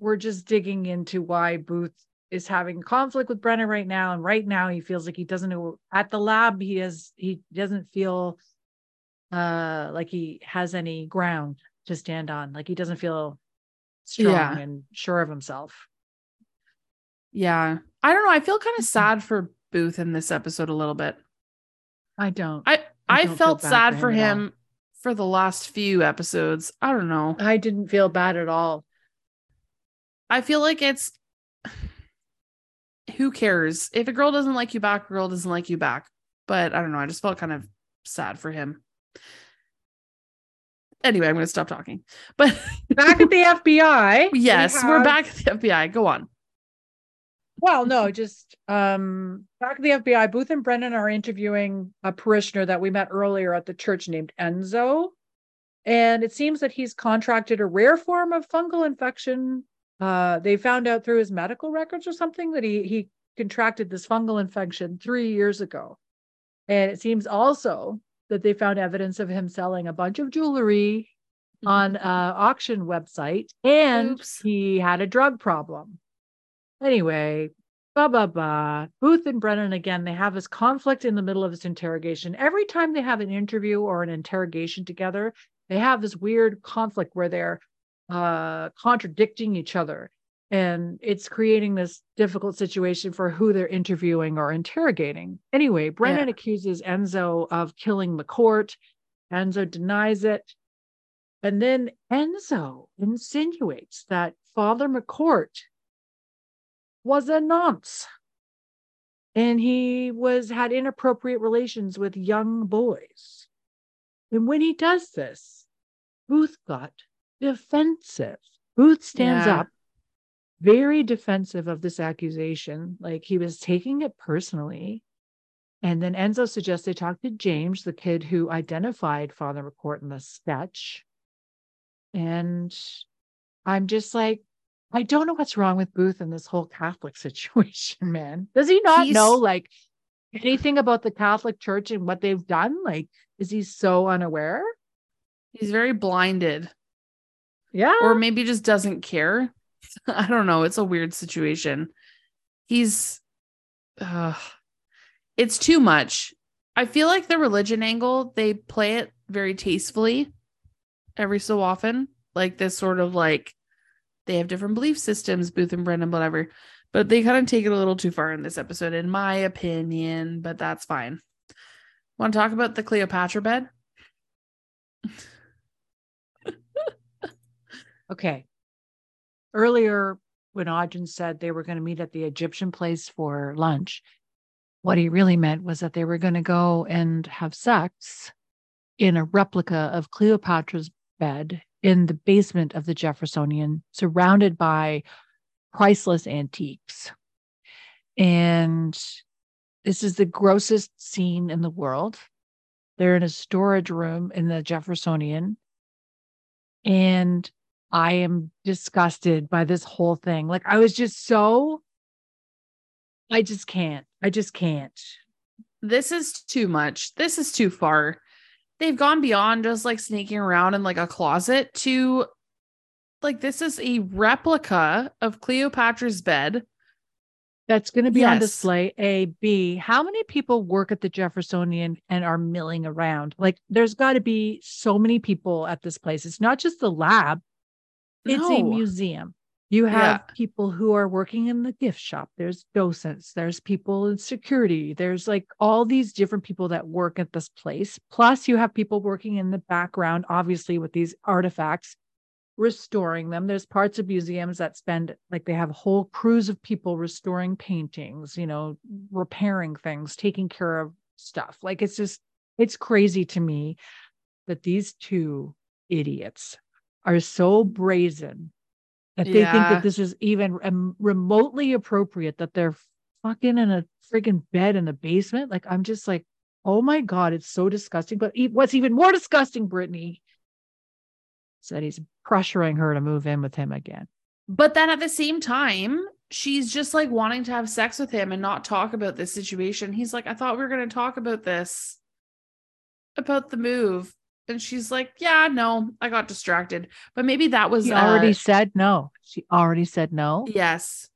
we're just digging into why Booth is having conflict with Brennan right now. And right now he feels like he doesn't know at the lab. He doesn't feel like he has any ground to stand on. Like he doesn't feel strong and sure of himself. Yeah. I don't know. I feel kind of sad for Booth in this episode a little bit. I felt sad for him for the last few episodes. I don't know. I didn't feel bad at all. I feel like it's who cares? If a girl doesn't like you back, a girl doesn't like you back. But I don't know. I just felt kind of sad for him. Anyway, I'm going to stop talking. But back at the FBI. Yes, we're back at the FBI. Go on. Well, no, just back at the FBI, Booth and Brennan are interviewing a parishioner that we met earlier at the church named Enzo. And it seems that he's contracted a rare form of fungal infection. They found out through his medical records or something that he contracted this fungal infection 3 years ago. And it seems also that they found evidence of him selling a bunch of jewelry on an auction website. And he had a drug problem. Anyway, blah, blah, blah. Booth and Brennan, again, they have this conflict in the middle of this interrogation. Every time they have an interview or an interrogation together, they have this weird conflict where they're contradicting each other. And it's creating this difficult situation for who they're interviewing or interrogating. Anyway, Brennan accuses Enzo of killing McCourt. Enzo denies it. And then Enzo insinuates that Father McCourt was a nonce. And he had inappropriate relations with young boys. And when he does this, Booth got defensive. Booth stands up, very defensive of this accusation. Like he was taking it personally. And then Enzo suggests they talk to James, the kid who identified Father McCourt in the sketch. And I'm just like, I don't know what's wrong with Booth in this whole Catholic situation, man. Does he not know like anything about the Catholic Church and what they've done? Like, is he so unaware? He's very blinded. Yeah. Or maybe just doesn't care. I don't know. It's a weird situation. He's, it's too much. I feel like the religion angle, they play it very tastefully every so often. Like this sort of like, they have different belief systems, Booth and Brennan, whatever, but they kind of take it a little too far in this episode, in my opinion, but that's fine. Want to talk about the Cleopatra bed? Okay. Earlier, when Hodgins said they were going to meet at the Egyptian place for lunch, what he really meant was that they were going to go and have sex in a replica of Cleopatra's bed in the basement of the Jeffersonian, surrounded by priceless antiques. And this is the grossest scene in the world. They're in a storage room in the Jeffersonian. And I am disgusted by this whole thing. Like, I was just so, I just can't. This is too much. This is too far. They've gone beyond just like sneaking around in like a closet to like, this is a replica of Cleopatra's bed. That's going to be on display. A, B, how many people work at the Jeffersonian and are milling around? Like there's got to be so many people at this place. It's not just the lab. It's a museum. You have people who are working in the gift shop. There's docents. There's people in security. There's like all these different people that work at this place. Plus you have people working in the background, obviously with these artifacts, restoring them. There's parts of museums that spend, like they have whole crews of people restoring paintings, you know, repairing things, taking care of stuff. Like it's just, it's crazy to me that these two idiots are so brazen that they think that this is even remotely appropriate, that they're fucking in a freaking bed in the basement. Like, I'm just like, oh my God, it's so disgusting. But what's even more disgusting, Brittany, is that he's pressuring her to move in with him again. But then at the same time, she's just like wanting to have sex with him and not talk about this situation. He's like, I thought we were going to talk about this, about the move. And she's like, yeah, no, I got distracted. But maybe that was... She already said no. Yes.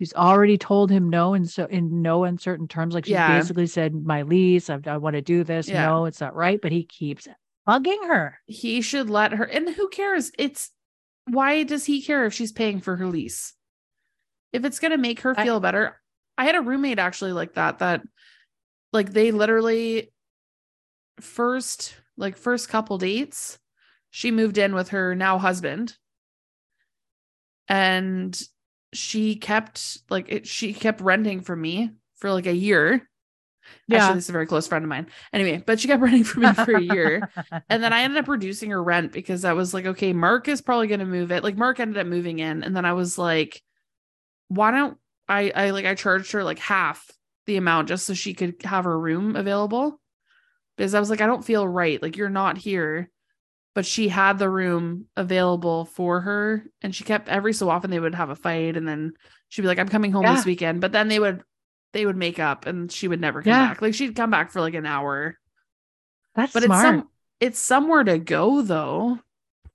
She's already told him no. And so in no uncertain terms, like she basically said, my lease, I want to do this. Yeah. No, it's not right. But he keeps bugging her. He should let her. And who cares? Why does he care if she's paying for her lease? If it's going to make her feel better. I had a roommate actually like that like they literally first couple dates, she moved in with her now husband, and she kept renting from me for like a year. Yeah. Actually, this is a very close friend of mine. Anyway, but she kept renting from me for a year. And then I ended up reducing her rent because I was like, okay, Mark is probably going to move it. Like Mark ended up moving in. And then I was like, why don't I charged her like half the amount just so she could have her room available. Because I was like, I don't feel right. Like you're not here, but she had the room available for her. And she kept, every so often they would have a fight and then she'd be like, I'm coming home this weekend. But then they would make up and she would never come back. Like she'd come back for like an hour. That's but smart. It's somewhere to go though.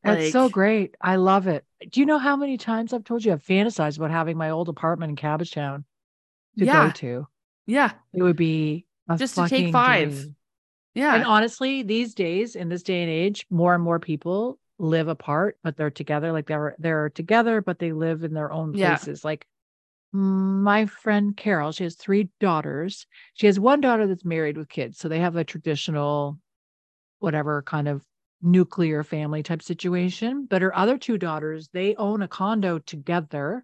That's like, so great. I love it. Do you know how many times I've told you I've fantasized about having my old apartment in Cabbage Town to go to? Yeah. It would be just to take 5. Dream. Yeah. And honestly, these days, in this day and age, more and more people live apart, but they're together. Like they're together, but they live in their own places. Like my friend Carol, she has 3 daughters. She has one daughter that's married with kids. So they have a traditional, whatever kind of nuclear family type situation. But her other 2 daughters, they own a condo together.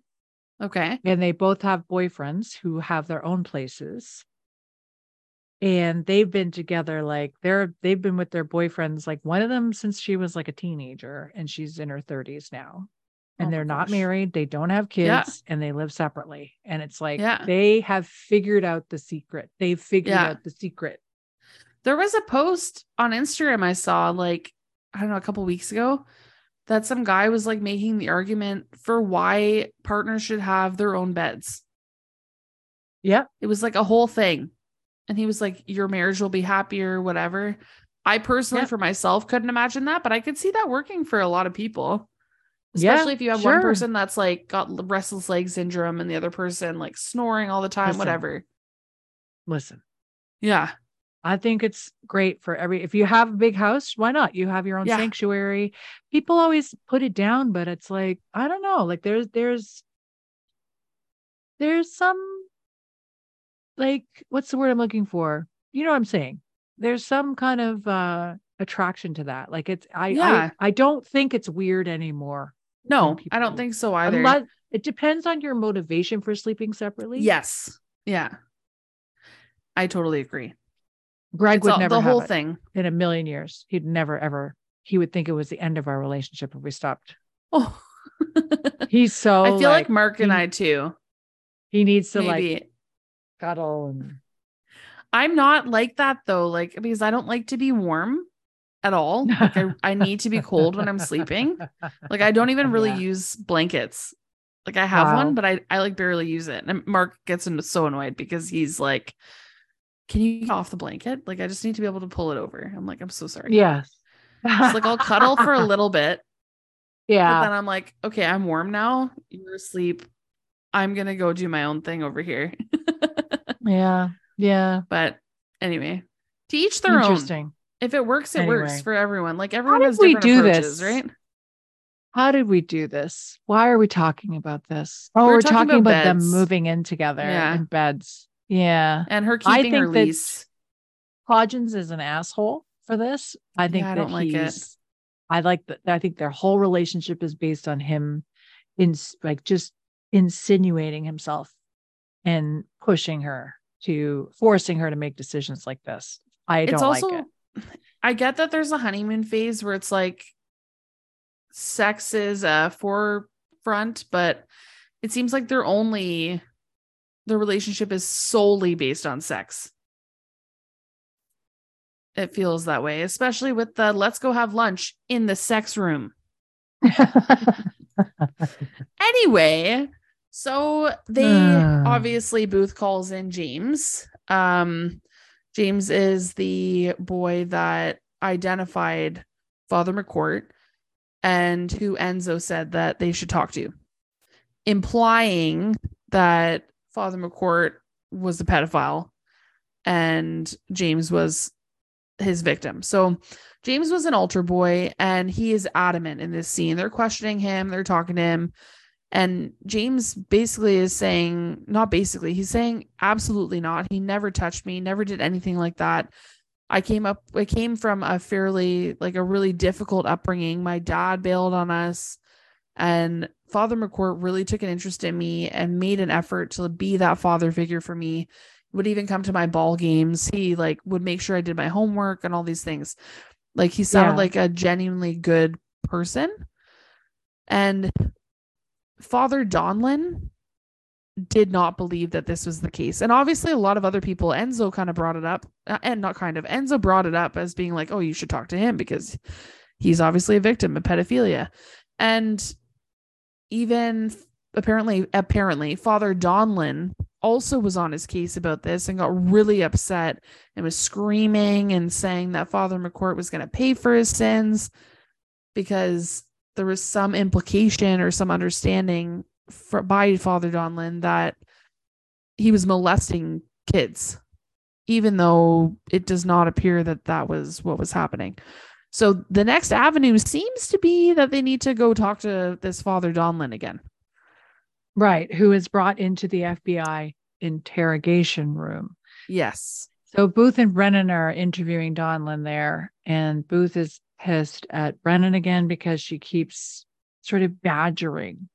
Okay. And they both have boyfriends who have their own places. And they've been together, like they've been with their boyfriends, like one of them since she was like a teenager and she's in her 30s now. and they're not married. They don't have kids and they live separately. And it's like, they have figured out the secret. They've figured out the secret. There was a post on Instagram I saw, like, I don't know, a couple weeks ago, that some guy was like making the argument for why partners should have their own beds. Yeah. It was like a whole thing. And he was like, your marriage will be happier, whatever. I personally, for myself, couldn't imagine that, but I could see that working for a lot of people, especially if you have one person that's like got restless leg syndrome and the other person like snoring all the time, whatever. Yeah. I think it's great for if you have a big house, why not? You have your own sanctuary. People always put it down, but it's like, I don't know. Like there's some, like, what's the word I'm looking for? You know what I'm saying? There's some kind of attraction to that. Like it's, I don't think it's weird anymore. No, I don't think so either. Unless, it depends on your motivation for sleeping separately. Yes. Yeah. I totally agree. Greg would never have the whole thing in a million years. He'd never, ever, he would think it was the end of our relationship if we stopped. Oh, he's so, I feel like Mark and I too. He needs to like cuddle. And I'm not like that though. Like, because I don't like to be warm at all. Like I need to be cold when I'm sleeping. Like I don't even really use blankets. Like I have one, but I like barely use it. And Mark gets so annoyed because he's like, can you get off the blanket? Like, I just need to be able to pull it over. I'm like, I'm so sorry. Yes. It's like, I'll cuddle for a little bit. Yeah. But then I'm like, okay, I'm warm now. You're asleep. I'm going to go do my own thing over here. Yeah. Yeah. But anyway, to each their own. If it works, it works for everyone. Like everyone has different approaches, right? How did we do this? Why are we talking about this? Oh, we're talking about them moving in together in beds. Yeah. And her keeping her lease. Hodgins is an asshole for this. I think I don't like it. I like that. I think their whole relationship is based on him in like just insinuating himself and pushing her to forcing her to make decisions like this. I don't like it. I get that there's a honeymoon phase where it's like sex is a forefront, but it seems like they're only. The relationship is solely based on sex. It feels that way, especially with the let's go have lunch in the sex room. Anyway, so they obviously Booth calls in James. James is the boy that identified Father McCourt and who Enzo said that they should talk to, implying that Father McCourt was a pedophile and James was his victim. So James was an altar boy and he is adamant in this scene. They're questioning him. They're talking to him. And James basically is saying, not basically, he's saying absolutely not. He never touched me, never did anything like that. I came from a fairly, like a really difficult upbringing. My dad bailed on us. And Father McCourt really took an interest in me and made an effort to be that father figure for me. Would even come to my ball games. He like would make sure I did my homework and all these things. Like he sounded like a genuinely good person. And Father Donlin did not believe that this was the case. And obviously a lot of other people, Enzo kind of brought it up and not kind of Enzo brought it up as being like, oh, you should talk to him because he's obviously a victim of pedophilia. And even apparently Father Donlin also was on his case about this and got really upset and was screaming and saying that Father McCourt was going to pay for his sins because there was some implication or some understanding by Father Donlin that he was molesting kids, even though it does not appear that that was what was happening. So the next avenue seems to be that they need to go talk to this Father Donlin again. Right. Who is brought into the FBI interrogation room. Yes. So Booth and Brennan are interviewing Donlin there. And Booth is pissed at Brennan again because she keeps sort of badgering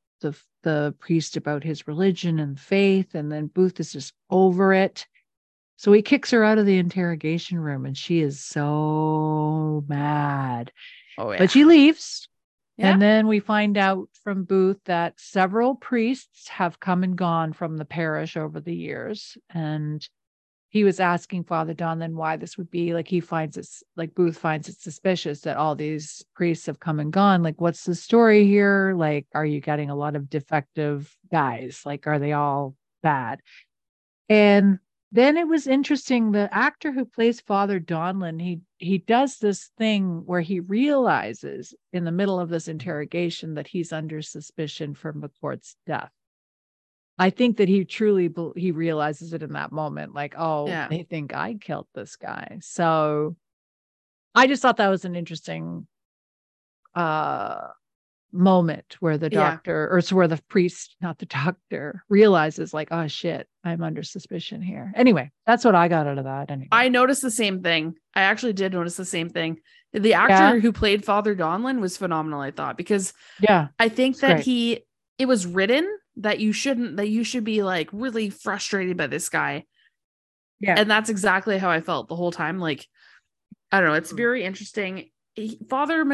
the priest about his religion and faith. And then Booth is just over it. So he kicks her out of the interrogation room and she is so mad, but she leaves Yeah. And then we find out from Booth that several priests have come and gone from the parish over the years. And he was asking Father Donlin why this would be. Like, he finds it's like Booth finds it suspicious that all these priests have come and gone. Like, what's the story here? Like, are you getting a lot of defective guys? Like, are they all bad? And then it was interesting. The actor who plays Father Donlin, he does this thing where he realizes in the middle of this interrogation that he's under suspicion for McCourt's death. I think that he truly, he realizes it in that moment. Like, oh, yeah, they think I killed this guy. So I just thought that was an interesting moment where the doctor, or so where the priest, not the doctor, realizes like, oh shit, I'm under suspicion here. Anyway, that's what I got out of that. Anyway. I noticed the same thing. I actually did notice the same thing. The actor who played Father Donlin was phenomenal, I thought, because I think that it was written that you should be like really frustrated by this guy. Yeah. And that's exactly how I felt the whole time. Like, I don't know. It's very interesting. Father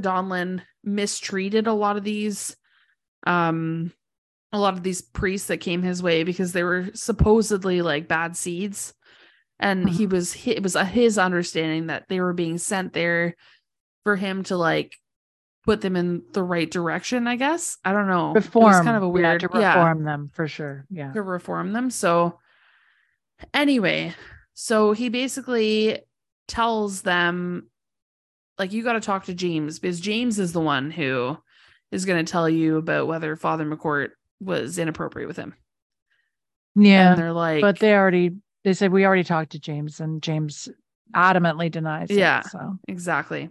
Donlin mistreated a lot of these priests that came his way because they were supposedly like bad seeds. And it was his understanding that they were being sent there for him to like put them in the right direction, I guess. I don't know. Reform. It was kind of a weird, to reform them for sure. Yeah. To reform them. So anyway, so he basically tells them, like, you got to talk to James, because James is the one who is going to tell you about whether Father McCourt was inappropriate with him. Yeah. And they're like, but they said, we already talked to James, and James adamantly denies it. So exactly.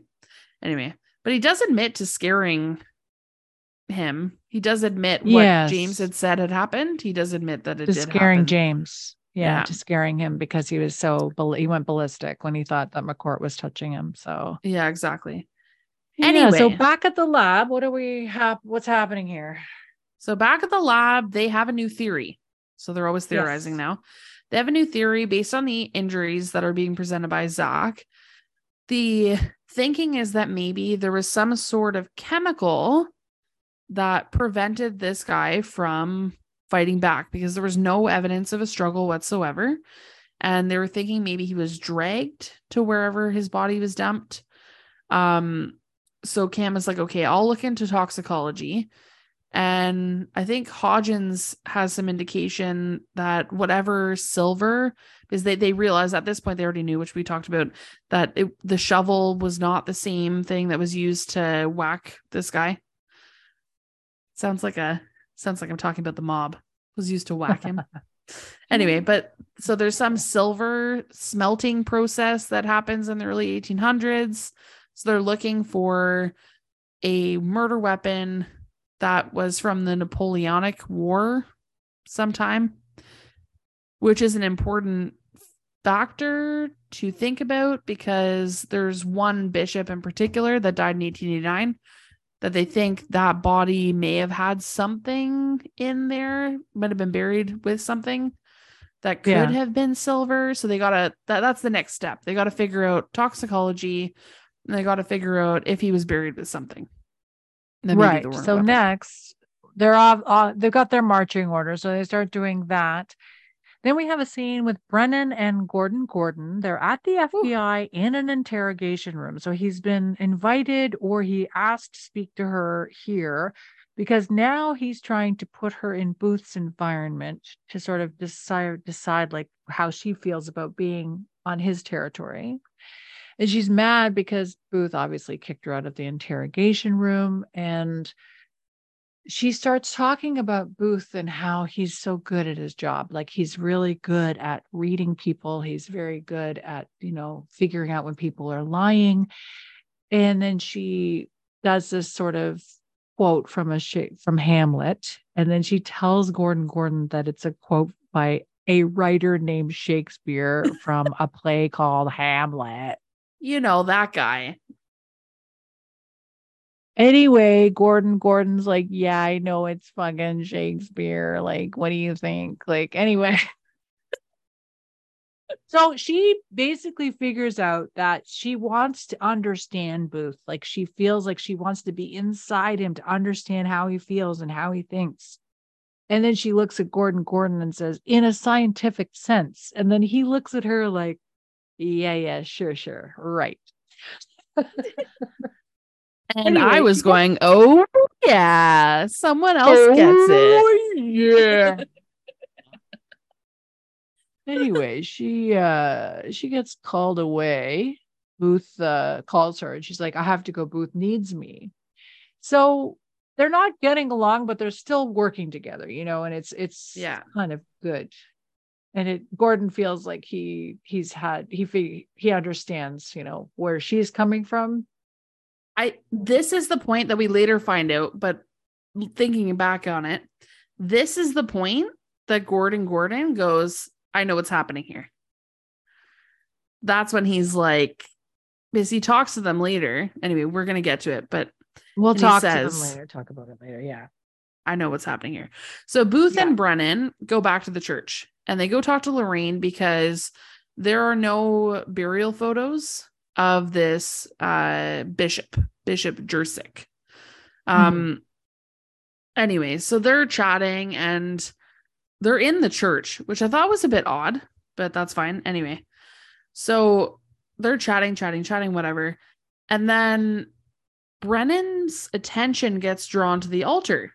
Anyway, but he does admit to scaring him. He does admit what James had said had happened. He does admit that it did happen. James. Yeah, to scaring him, because he was he went ballistic when he thought that McCourt was touching him. So yeah, exactly. Anyway, so back at the lab, what's happening here? So back at the lab, they have a new theory. So they're always theorizing now. They have a new theory based on the injuries that are being presented by Zach. The thinking is that maybe there was some sort of chemical that prevented this guy from fighting back, because there was no evidence of a struggle whatsoever. And they were thinking maybe he was dragged to wherever his body was dumped. So Cam is like, okay, I'll look into toxicology. And I think Hodgins has some indication that whatever silver, because they realized at this point, they already knew, which we talked about, that the shovel was not the same thing that was used to whack this guy. Sounds like I'm talking about the mob, was used to whack him. Anyway, but so there's some silver smelting process that happens in the early 1800s. So they're looking for a murder weapon that was from the Napoleonic War sometime, which is an important factor to think about, because there's one bishop in particular that died in 1889 that they think that body may have had something in there, might have been buried with something that could have been silver. So they gotta, that's the next step. They gotta figure out toxicology, and they gotta figure out if he was buried with something. Right. So weapon. Next, they've got their marching order, so they start doing that. Then we have a scene with Brennan and Gordon Gordon. They're at the FBI in an interrogation room. So he's been invited, or he asked to speak to her here, because now he's trying to put her in Booth's environment to sort of decide like how she feels about being on his territory. And she's mad because Booth obviously kicked her out of the interrogation room, and she starts talking about Booth and how he's so good at his job. Like, he's really good at reading people. He's very good at, figuring out when people are lying. And then she does this sort of quote from Hamlet. And then she tells Gordon Gordon that it's a quote by a writer named Shakespeare from a play called Hamlet. You know, that guy. Anyway, Gordon's like, yeah, I know it's fucking Shakespeare. Like, what do you think? Like, anyway. So she basically figures out that she wants to understand Booth. Like, she feels like she wants to be inside him to understand how he feels and how he thinks. And then she looks at Gordon Gordon and says, in a scientific sense. And then he looks at her like, yeah, sure, right. And anyway, I was going, oh, yeah, someone else gets it. Yeah. Anyway, she gets called away. Booth calls her and she's like, I have to go. Booth needs me. So they're not getting along, but they're still working together, you know, and it's yeah, kind of good. And Gordon feels like he understands, you know, where she's coming from. This is the point that we later find out, but thinking back on it, this is the point that Gordon goes, I know what's happening here. That's when he's like, because he talks to them later. Anyway, we're going to get to it, but we'll talk about it later. Yeah. I know what's happening here. So Booth and Brennan go back to the church and they go talk to Lorraine because there are no burial photos of this Bishop Jersik. Anyway, so they're chatting and they're in the church, which I thought was a bit odd, but that's fine. Anyway, so they're chatting, whatever. And then Brennan's attention gets drawn to the altar.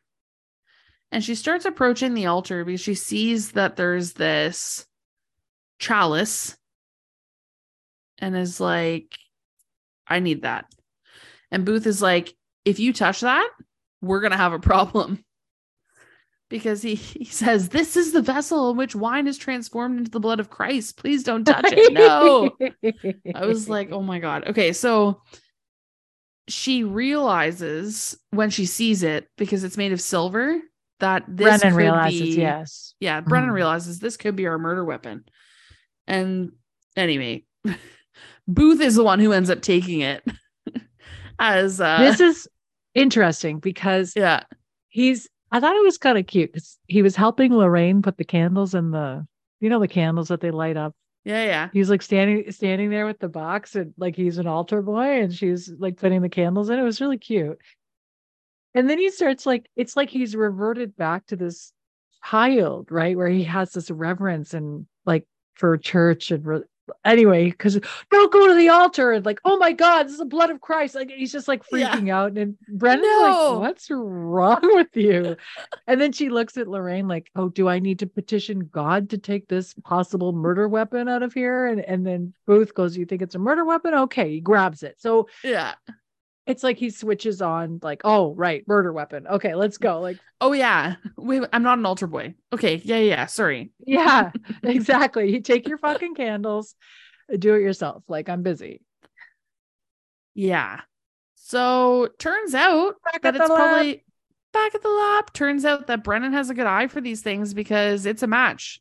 And she starts approaching the altar because she sees that there's this chalice and is like, I need that. And Booth is like, if you touch that, we're going to have a problem. Because he says, this is the vessel in which wine is transformed into the blood of Christ. Please don't touch it. No. I was like, oh my God. Okay. So she realizes when she sees it, because it's made of silver, that this Brennan realizes, yes. Yeah. Brennan realizes this could be our murder weapon. And anyway, Booth is the one who ends up taking it as this is interesting because I thought it was kind of cute because he was helping Lorraine put the candles in the candles that they light up. Yeah, yeah. He's like standing there with the box and like he's an altar boy and she's like putting the candles in. It was really cute. And then he starts like, it's like he's reverted back to this child, right? Where he has this reverence and like for church and anyway, because don't go to the altar and like, oh my God, this is the blood of Christ. Like he's just like freaking out. And Brennan's like, what's wrong with you? And then she looks at Lorraine like, oh, do I need to petition God to take this possible murder weapon out of here? And then Booth goes, you think it's a murder weapon? Okay, he grabs it. So yeah, it's like he switches on like, oh right, murder weapon. Okay, let's go. Like, oh yeah, I'm not an altar boy. Okay, yeah. Sorry. Yeah, exactly. You take your fucking candles, do it yourself. Like I'm busy. Yeah. So turns out that it's probably back at the lab. Turns out that Brennan has a good eye for these things because it's a match.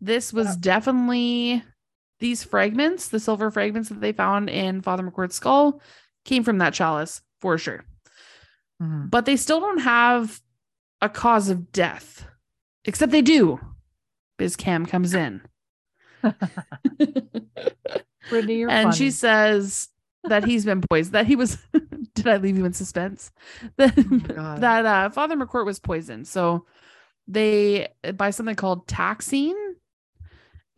This was definitely these fragments, the silver fragments that they found in Father McCourt's skull. Came from that chalice for sure. Mm-hmm. But they still don't have a cause of death, except they do. Biz Cam comes in. Brittany, you're and funny. She says that he's been poisoned, that he was, did I leave you in suspense? That Father McCourt was poisoned. So they buy something called taxine.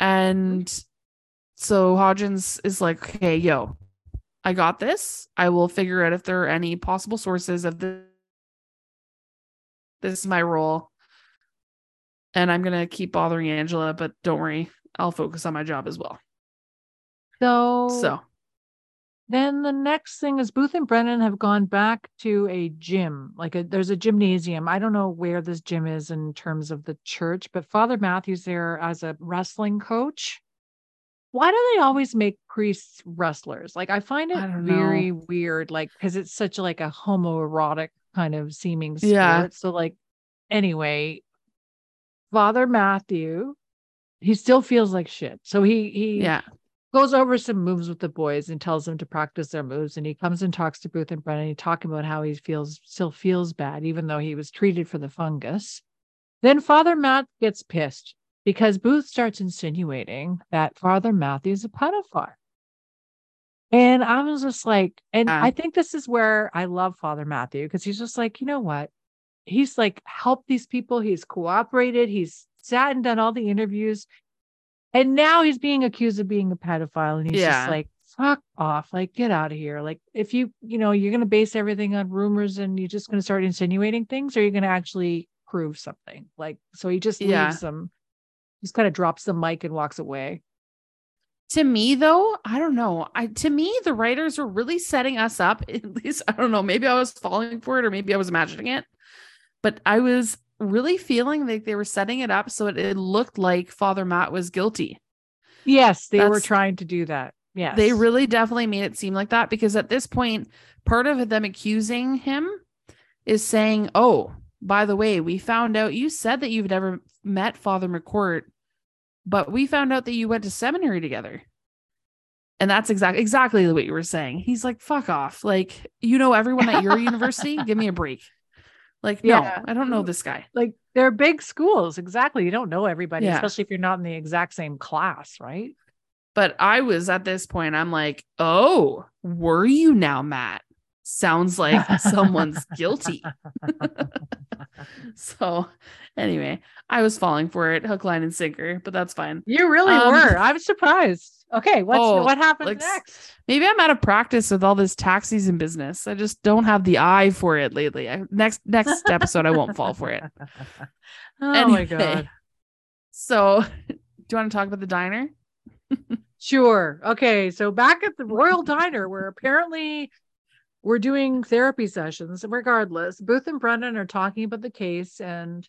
And so Hodgins is like, okay, yo, I got this. I will figure out if there are any possible sources of this. This is my role. And I'm going to keep bothering Angela, but don't worry. I'll focus on my job as well. So then the next thing is Booth and Brennan have gone back to a gym. There's a gymnasium. I don't know where this gym is in terms of the church, but Father Matthew's there as a wrestling coach. Why do they always make priests wrestlers? Like, I find it very weird, like, because it's such like a homoerotic kind of seeming sport. Yeah. So like, anyway, Father Matthew, he still feels like shit. So he goes over some moves with the boys and tells them to practice their moves. And he comes and talks to Booth and Brennan, talking about how he still feels bad, even though he was treated for the fungus. Then Father Matt gets pissed. because Booth starts insinuating that Father Matthew's a pedophile. And I was just like, and I think this is where I love Father Matthew, because he's just like, you know what? He's like, helped these people. He's cooperated. He's sat and done all the interviews. And now he's being accused of being a pedophile. And he's just like, fuck off. Like, get out of here. Like, if you know, you're going to base everything on rumors and you're just going to start insinuating things, or you're going to actually prove something. Like, so he just leaves them. He just kind of drops the mic and walks away. To me, though, I don't know. To me, the writers are really setting us up. At least, I don't know. Maybe I was falling for it, or maybe I was imagining it. But I was really feeling like they were setting it up so it looked like Father Matt was guilty. Yes, they were trying to do that. Yes. They really definitely made it seem like that, because at this point, part of them accusing him is saying, oh, by the way, we found out you said that you've never met Father McCourt, but we found out that you went to seminary together. And that's exactly what you were saying. He's like, fuck off. Like, you know, everyone at your university, give me a break. Like, no, I don't know this guy. Like, they're big schools. Exactly. You don't know everybody, especially if you're not in the exact same class. Right. But I was at this point, I'm like, oh, were you now, Matt? Sounds like someone's guilty. So anyway, I was falling for it, hook, line, and sinker, but that's fine. You really were. I was surprised. Okay. What happened next? Maybe I'm out of practice with all this taxis and business. I just don't have the eye for it lately. Next episode, I won't fall for it. Oh my God. So do you want to talk about the diner? Sure. Okay. So back at the Royal Diner, where apparently we're doing therapy sessions. Regardless, Booth and Brennan are talking about the case, and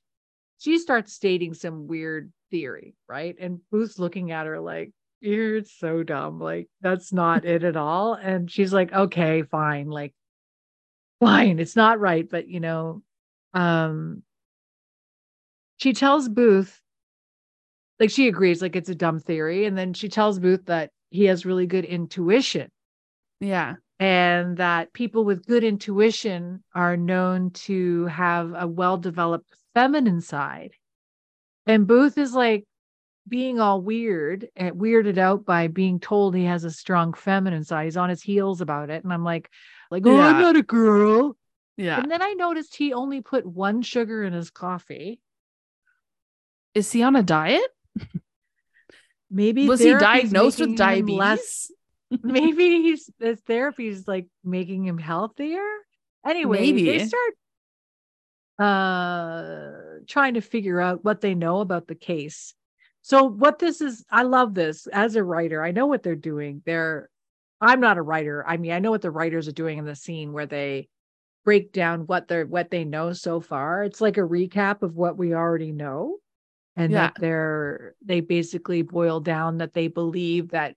she starts stating some weird theory, right? And Booth's looking at her like, you're so dumb. Like, that's not it at all. And she's like, okay, fine. Like, fine. It's not right. But, you know, she tells Booth, like, she agrees, like, it's a dumb theory. And then she tells Booth that he has really good intuition. Yeah. And that people with good intuition are known to have a well-developed feminine side. And Booth is like being all weird and weirded out by being told he has a strong feminine side. He's on his heels about it. And I'm like, oh, I'm not a girl. Yeah. And then I noticed he only put one sugar in his coffee. Is he on a diet? Maybe. Was he diagnosed with diabetes? Maybe his therapy is like making him healthier. Anyway, they start trying to figure out what they know about the case. So what this is, I love this as a writer. I know what they're doing. I'm not a writer. I mean, I know what the writers are doing in the scene where they break down what they know so far. It's like a recap of what we already know, and that they basically boil down that they believe that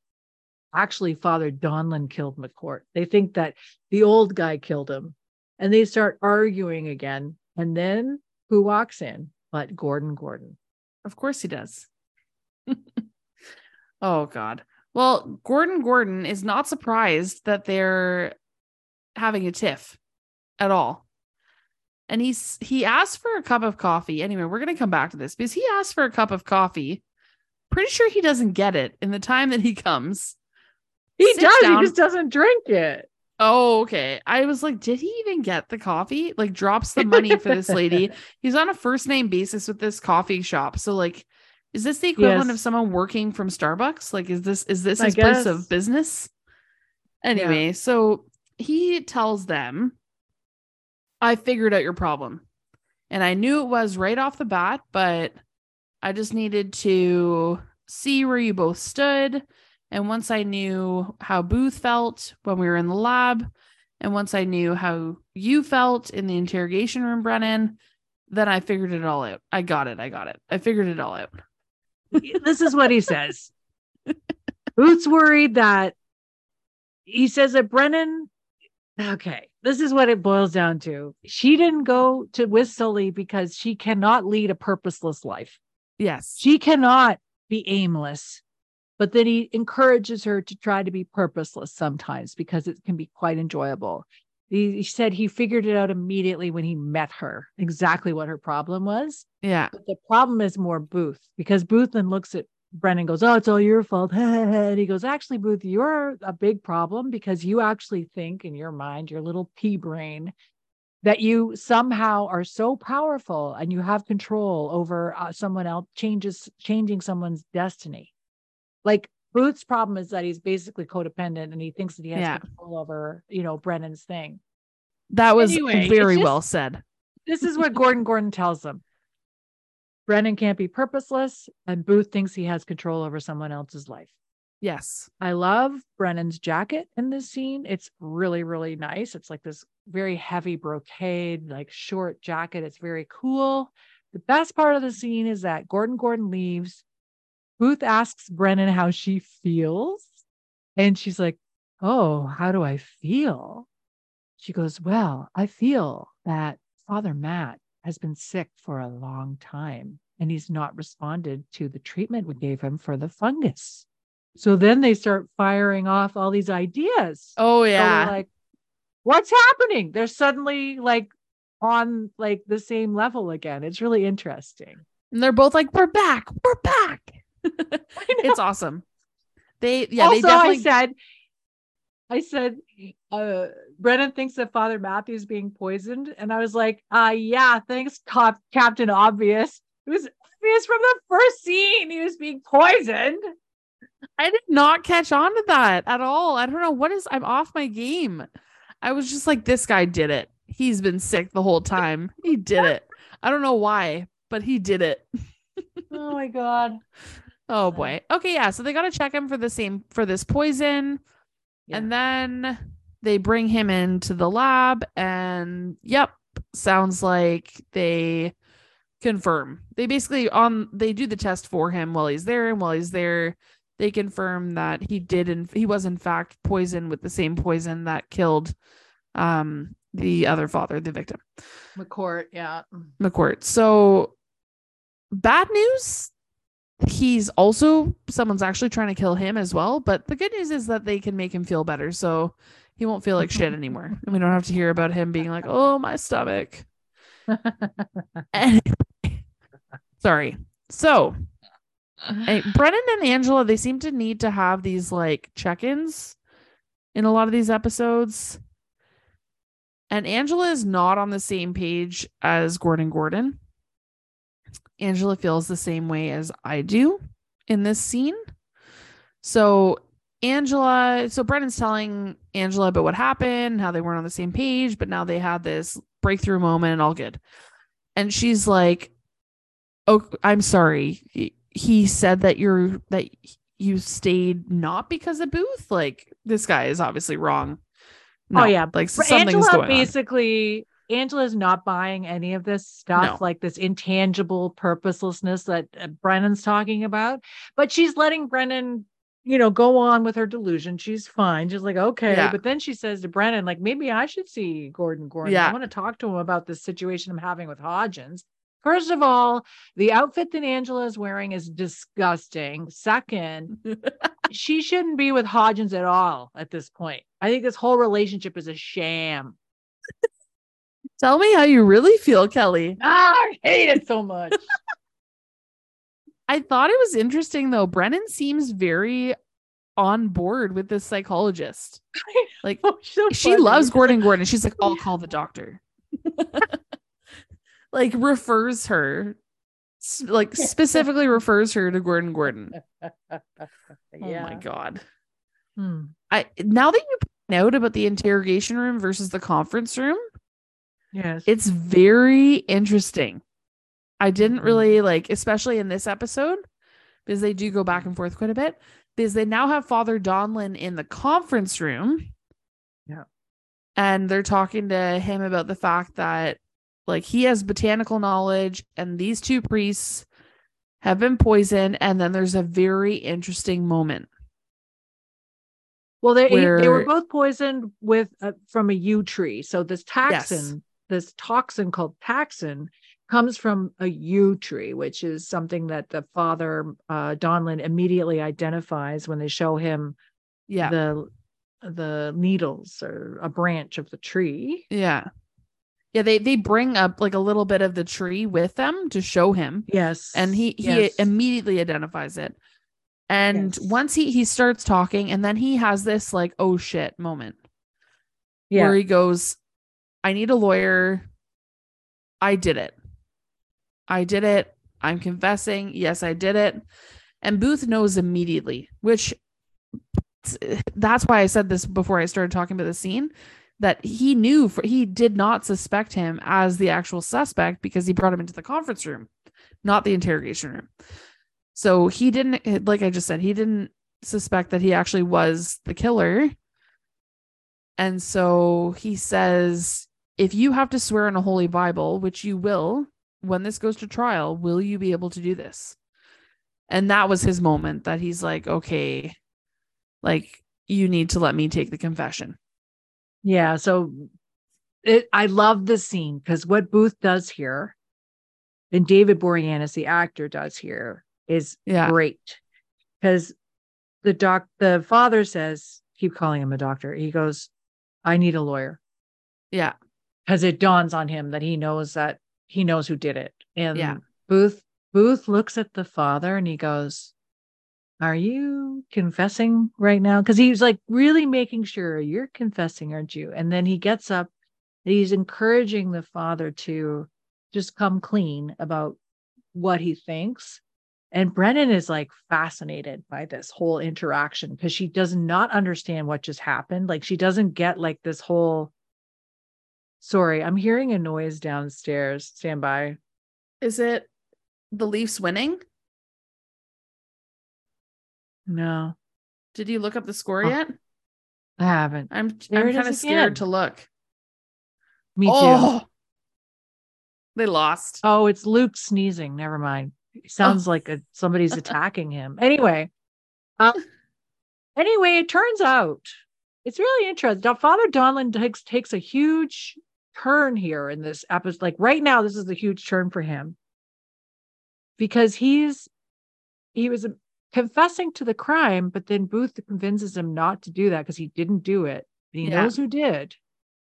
actually Father Donlin killed McCourt. They think that the old guy killed him, and they start arguing again. And then who walks in but Gordon Gordon? Of course he does. Oh God. Well, Gordon Gordon is not surprised that they're having a tiff at all. And he asked for a cup of coffee. Anyway, we're going to come back to this because he asked for a cup of coffee. Pretty sure he doesn't get it in the time that he comes. He does. Down. He just doesn't drink it. Oh, okay. I was like, did he even get the coffee? Like, drops the money for this lady. He's on a first name basis with this coffee shop. So like, is this the equivalent of someone working from Starbucks? Like, is this his place of business? Anyway, so he tells them, I figured out your problem. And I knew it was right off the bat, but I just needed to see where you both stood. And once I knew how Booth felt when we were in the lab, and once I knew how you felt in the interrogation room, Brennan, then I figured it all out. I got it. I figured it all out. This is what he says. Booth's worried that he says that Brennan. Okay, this is what it boils down to. She didn't go to with Sully because she cannot lead a purposeless life. Yes. She cannot be aimless. But then he encourages her to try to be purposeless sometimes because it can be quite enjoyable. He said he figured it out immediately when he met her, exactly what her problem was. Yeah. But the problem is more Booth, because Booth then looks at Brennan goes, oh, it's all your fault. And he goes, actually, Booth, you're a big problem because you actually think in your mind, your little pea brain, that you somehow are so powerful and you have control over someone else, changing someone's destiny. Like Booth's problem is that he's basically codependent and he thinks that he has control over, you know, Brennan's thing. That was well said. This is what Gordon tells him. Brennan can't be purposeless, and Booth thinks he has control over someone else's life. Yes. I love Brennan's jacket in this scene. It's really, really nice. It's like this very heavy brocade, like short jacket. It's very cool. The best part of the scene is that Gordon leaves. Booth asks Brennan how she feels. And she's like, oh, how do I feel? She goes, well, I feel that Father Matt has been sick for a long time and he's not responded to the treatment we gave him for the fungus. So then they start firing off all these ideas. Oh yeah. So like, what's happening? They're suddenly like on like the same level again. It's really interesting. And they're both like, we're back. It's awesome. They definitely I said, Brennan thinks that Father Matthew's being poisoned. And I was like, thanks, Captain Obvious. It was obvious from the first scene he was being poisoned. I did not catch on to that at all. I don't know what is, I'm off my game. I was just like, this guy did it. He's been sick the whole time. He did it. I don't know why, but he did it. Oh my God. Oh boy. Okay. Yeah. So they got to check him for this poison. Yeah. And then they bring him into the lab and sounds like they confirm. They basically they do the test for him while he's there, and while he's there, they confirm that he was in fact poisoned with the same poison that killed the other father, the victim. McCourt, yeah. McCourt. So bad news. Someone's actually trying to kill him as well, but the good news is that they can make him feel better, so he won't feel like shit anymore, and we don't have to hear about him being like, oh, my stomach. Sorry. So Brennan and Angela, they seem to need to have these like check-ins in a lot of these episodes, and Angela is not on the same page as Gordon. Angela feels the same way as I do in this scene. So Brennan's telling Angela about what happened, how they weren't on the same page, but now they had this breakthrough moment and all good. And she's like, oh, I'm sorry. He said that you stayed not because of Booth. Like, this guy is obviously wrong. No, oh yeah. Like something's going on. Angela's not buying any of this stuff, like this intangible purposelessness that Brennan's talking about, but she's letting Brennan, go on with her delusion. She's fine. She's like, okay. Yeah. But then she says to Brennan, like, maybe I should see Gordon. Yeah. I want to talk to him about this situation I'm having with Hodgins. First of all, the outfit that Angela is wearing is disgusting. Second, she shouldn't be with Hodgins at all at this point. I think this whole relationship is a sham. Tell me how you really feel, Kelly. I hate it so much. I thought it was interesting, though. Brennan seems very on board with this psychologist. Like, she loves Gordon. She's like, I'll call the doctor. Like, refers her. Like, specifically refers her to Gordon. Yeah. Oh, my God. Now that you point out about the interrogation room versus the conference room, yes, it's very interesting. I didn't really like, especially in this episode, because they do go back and forth quite a bit, because they now have Father Donlin in the conference room. Yeah. And they're talking to him about the fact that like he has botanical knowledge and these two priests have been poisoned. And then there's a very interesting moment. Well, they were both poisoned with from a yew tree. So this taxine, this toxin called taxine, comes from a yew tree, which is something that the Father Donlin immediately identifies when they show him the the needles or a branch of the tree. Yeah. Yeah, they bring up like a little bit of the tree with them to show him. Yes. And he immediately identifies it. And once he starts talking, and then he has this like, oh shit moment. Yeah. Where he goes, I need a lawyer. I did it. I'm confessing. Yes, I did it. And Booth knows immediately, which that's why I said this before I started talking about the scene, that he knew he did not suspect him as the actual suspect because he brought him into the conference room, not the interrogation room. So he didn't, like I just said, he didn't suspect that he actually was the killer. And so he says, if you have to swear in a holy Bible, which you will, when this goes to trial, will you be able to do this? And that was his moment that he's like, okay, like you need to let me take the confession. Yeah. So I love this scene because what Booth does here and David Boreanaz, the actor, does here is great because the father says, keep calling him a doctor. He goes, I need a lawyer. Yeah. Because it dawns on him that he knows who did it. And Booth looks at the father and he goes, are you confessing right now? Because he's like really making sure you're confessing, aren't you? And then he gets up and he's encouraging the father to just come clean about what he thinks. And Brennan is like fascinated by this whole interaction because she does not understand what just happened. Like she doesn't get like this whole, sorry, I'm hearing a noise downstairs. Stand by. Is it the Leafs winning? No. Did you look up the score yet? I haven't. I'm kind of scared to look. Me too. Oh, they lost. Oh, it's Luke sneezing. Never mind. It sounds like somebody's attacking him. Anyway. Anyway, it turns out it's really interesting. Father Donlin takes a huge turn here in this episode. Like right now, this is a huge turn for him because he was confessing to the crime, but then Booth convinces him not to do that because he didn't do it. He knows who did.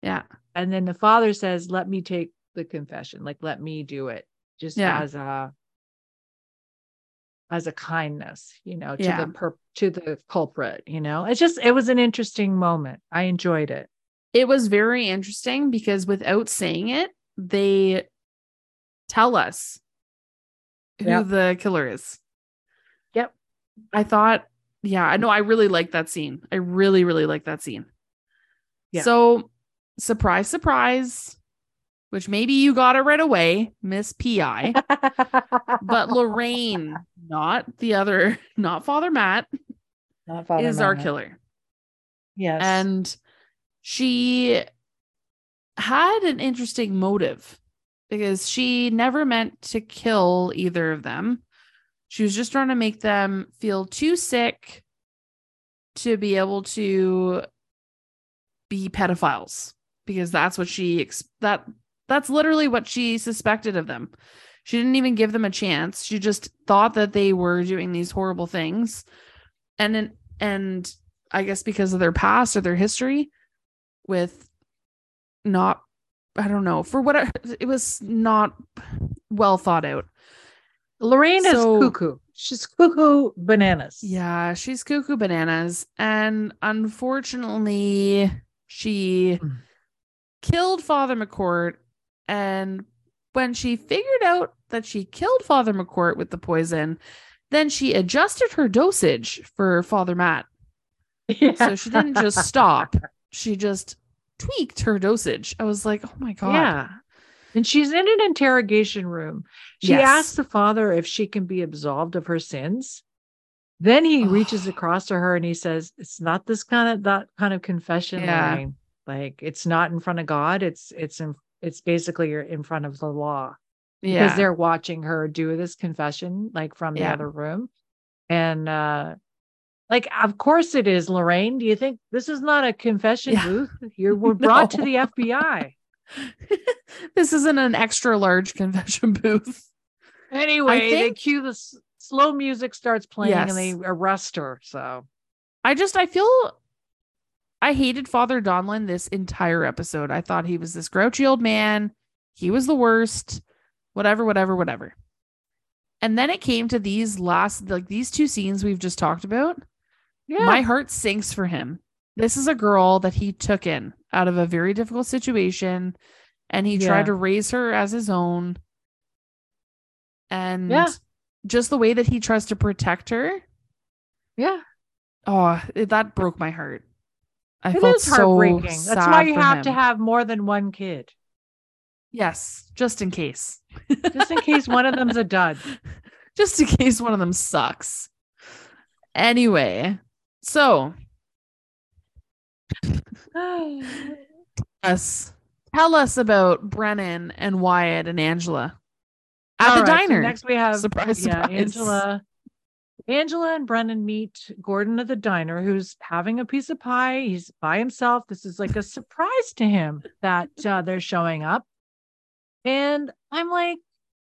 Yeah. And then the father says, let me take the confession. Like, let me do it just as a kindness, you know, to the culprit, you know. It's just, it was an interesting moment. I enjoyed it. It was very interesting because without saying it, they tell us who the killer is. I thought, I know. I really like that scene. I really, really like that scene. Yeah. So surprise, surprise, which maybe you got it right away, Miss P.I. But Lorraine, not Father Matt, our killer. Yes. And she had an interesting motive because she never meant to kill either of them. She was just trying to make them feel too sick to be able to be pedophiles because that's what that's literally what she suspected of them. She didn't even give them a chance. She just thought that they were doing these horrible things. And I guess because of their past or their history with it was not well thought out. Lorraine is cuckoo. She's cuckoo bananas. Yeah, she's cuckoo bananas. And unfortunately, she killed Father McCourt. And when she figured out that she killed Father McCourt with the poison, then she adjusted her dosage for Father Matt. Yeah. So she didn't just stop. She just tweaked her dosage. I was like, oh my God. Yeah. And she's in an interrogation room. She asks the father if she can be absolved of her sins. Then he reaches across to her and he says, it's not that kind of confession line. Like it's not in front of God. It's basically you're in front of the law. Yeah. Because they're watching her do this confession, like from the other room. And like, of course it is, Lorraine. Do you think this is not a confession booth? You were brought to the FBI. This isn't an extra large confession booth. Anyway, they cue the slow music starts playing and they arrest her. So I just, I feel I hated Father Donlin this entire episode. I thought he was this grouchy old man. He was the worst, whatever. And then it came to these last, like these two scenes we've just talked about. Yeah. My heart sinks for him. This is a girl that he took in out of a very difficult situation, and he tried to raise her as his own. And just the way that he tries to protect her. Yeah. Oh, that broke my heart. It felt is heartbreaking. So sad. That's why you have to have more than one kid. Yes. Just in case. Just in case one of them's a dud. Just in case one of them sucks. Anyway, so tell us about Brennan and Wyatt and Angela at the diner. So next we have surprise. Angela and Brennan meet Gordon at the diner, who's having a piece of pie. He's by himself. This is like a surprise to him that they're showing up. And I'm like,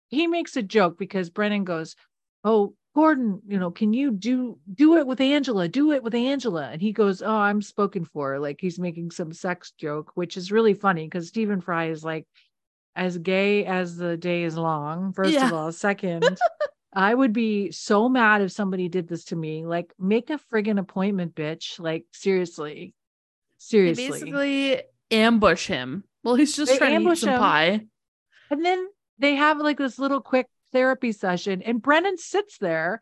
he makes a joke because Brennan goes, "Oh, Gordon, you know, can you do it with Angela? Do it with Angela." And he goes, "Oh, I'm spoken for." Like he's making some sex joke, which is really funny because Stephen Fry is like as gay as the day is long. First of all, second, I would be so mad if somebody did this to me. Like, make a friggin' appointment, bitch. Like, seriously. They basically ambush him. Well, he's just trying to eat some pie. And then they have like this little quick therapy session, and Brennan sits there.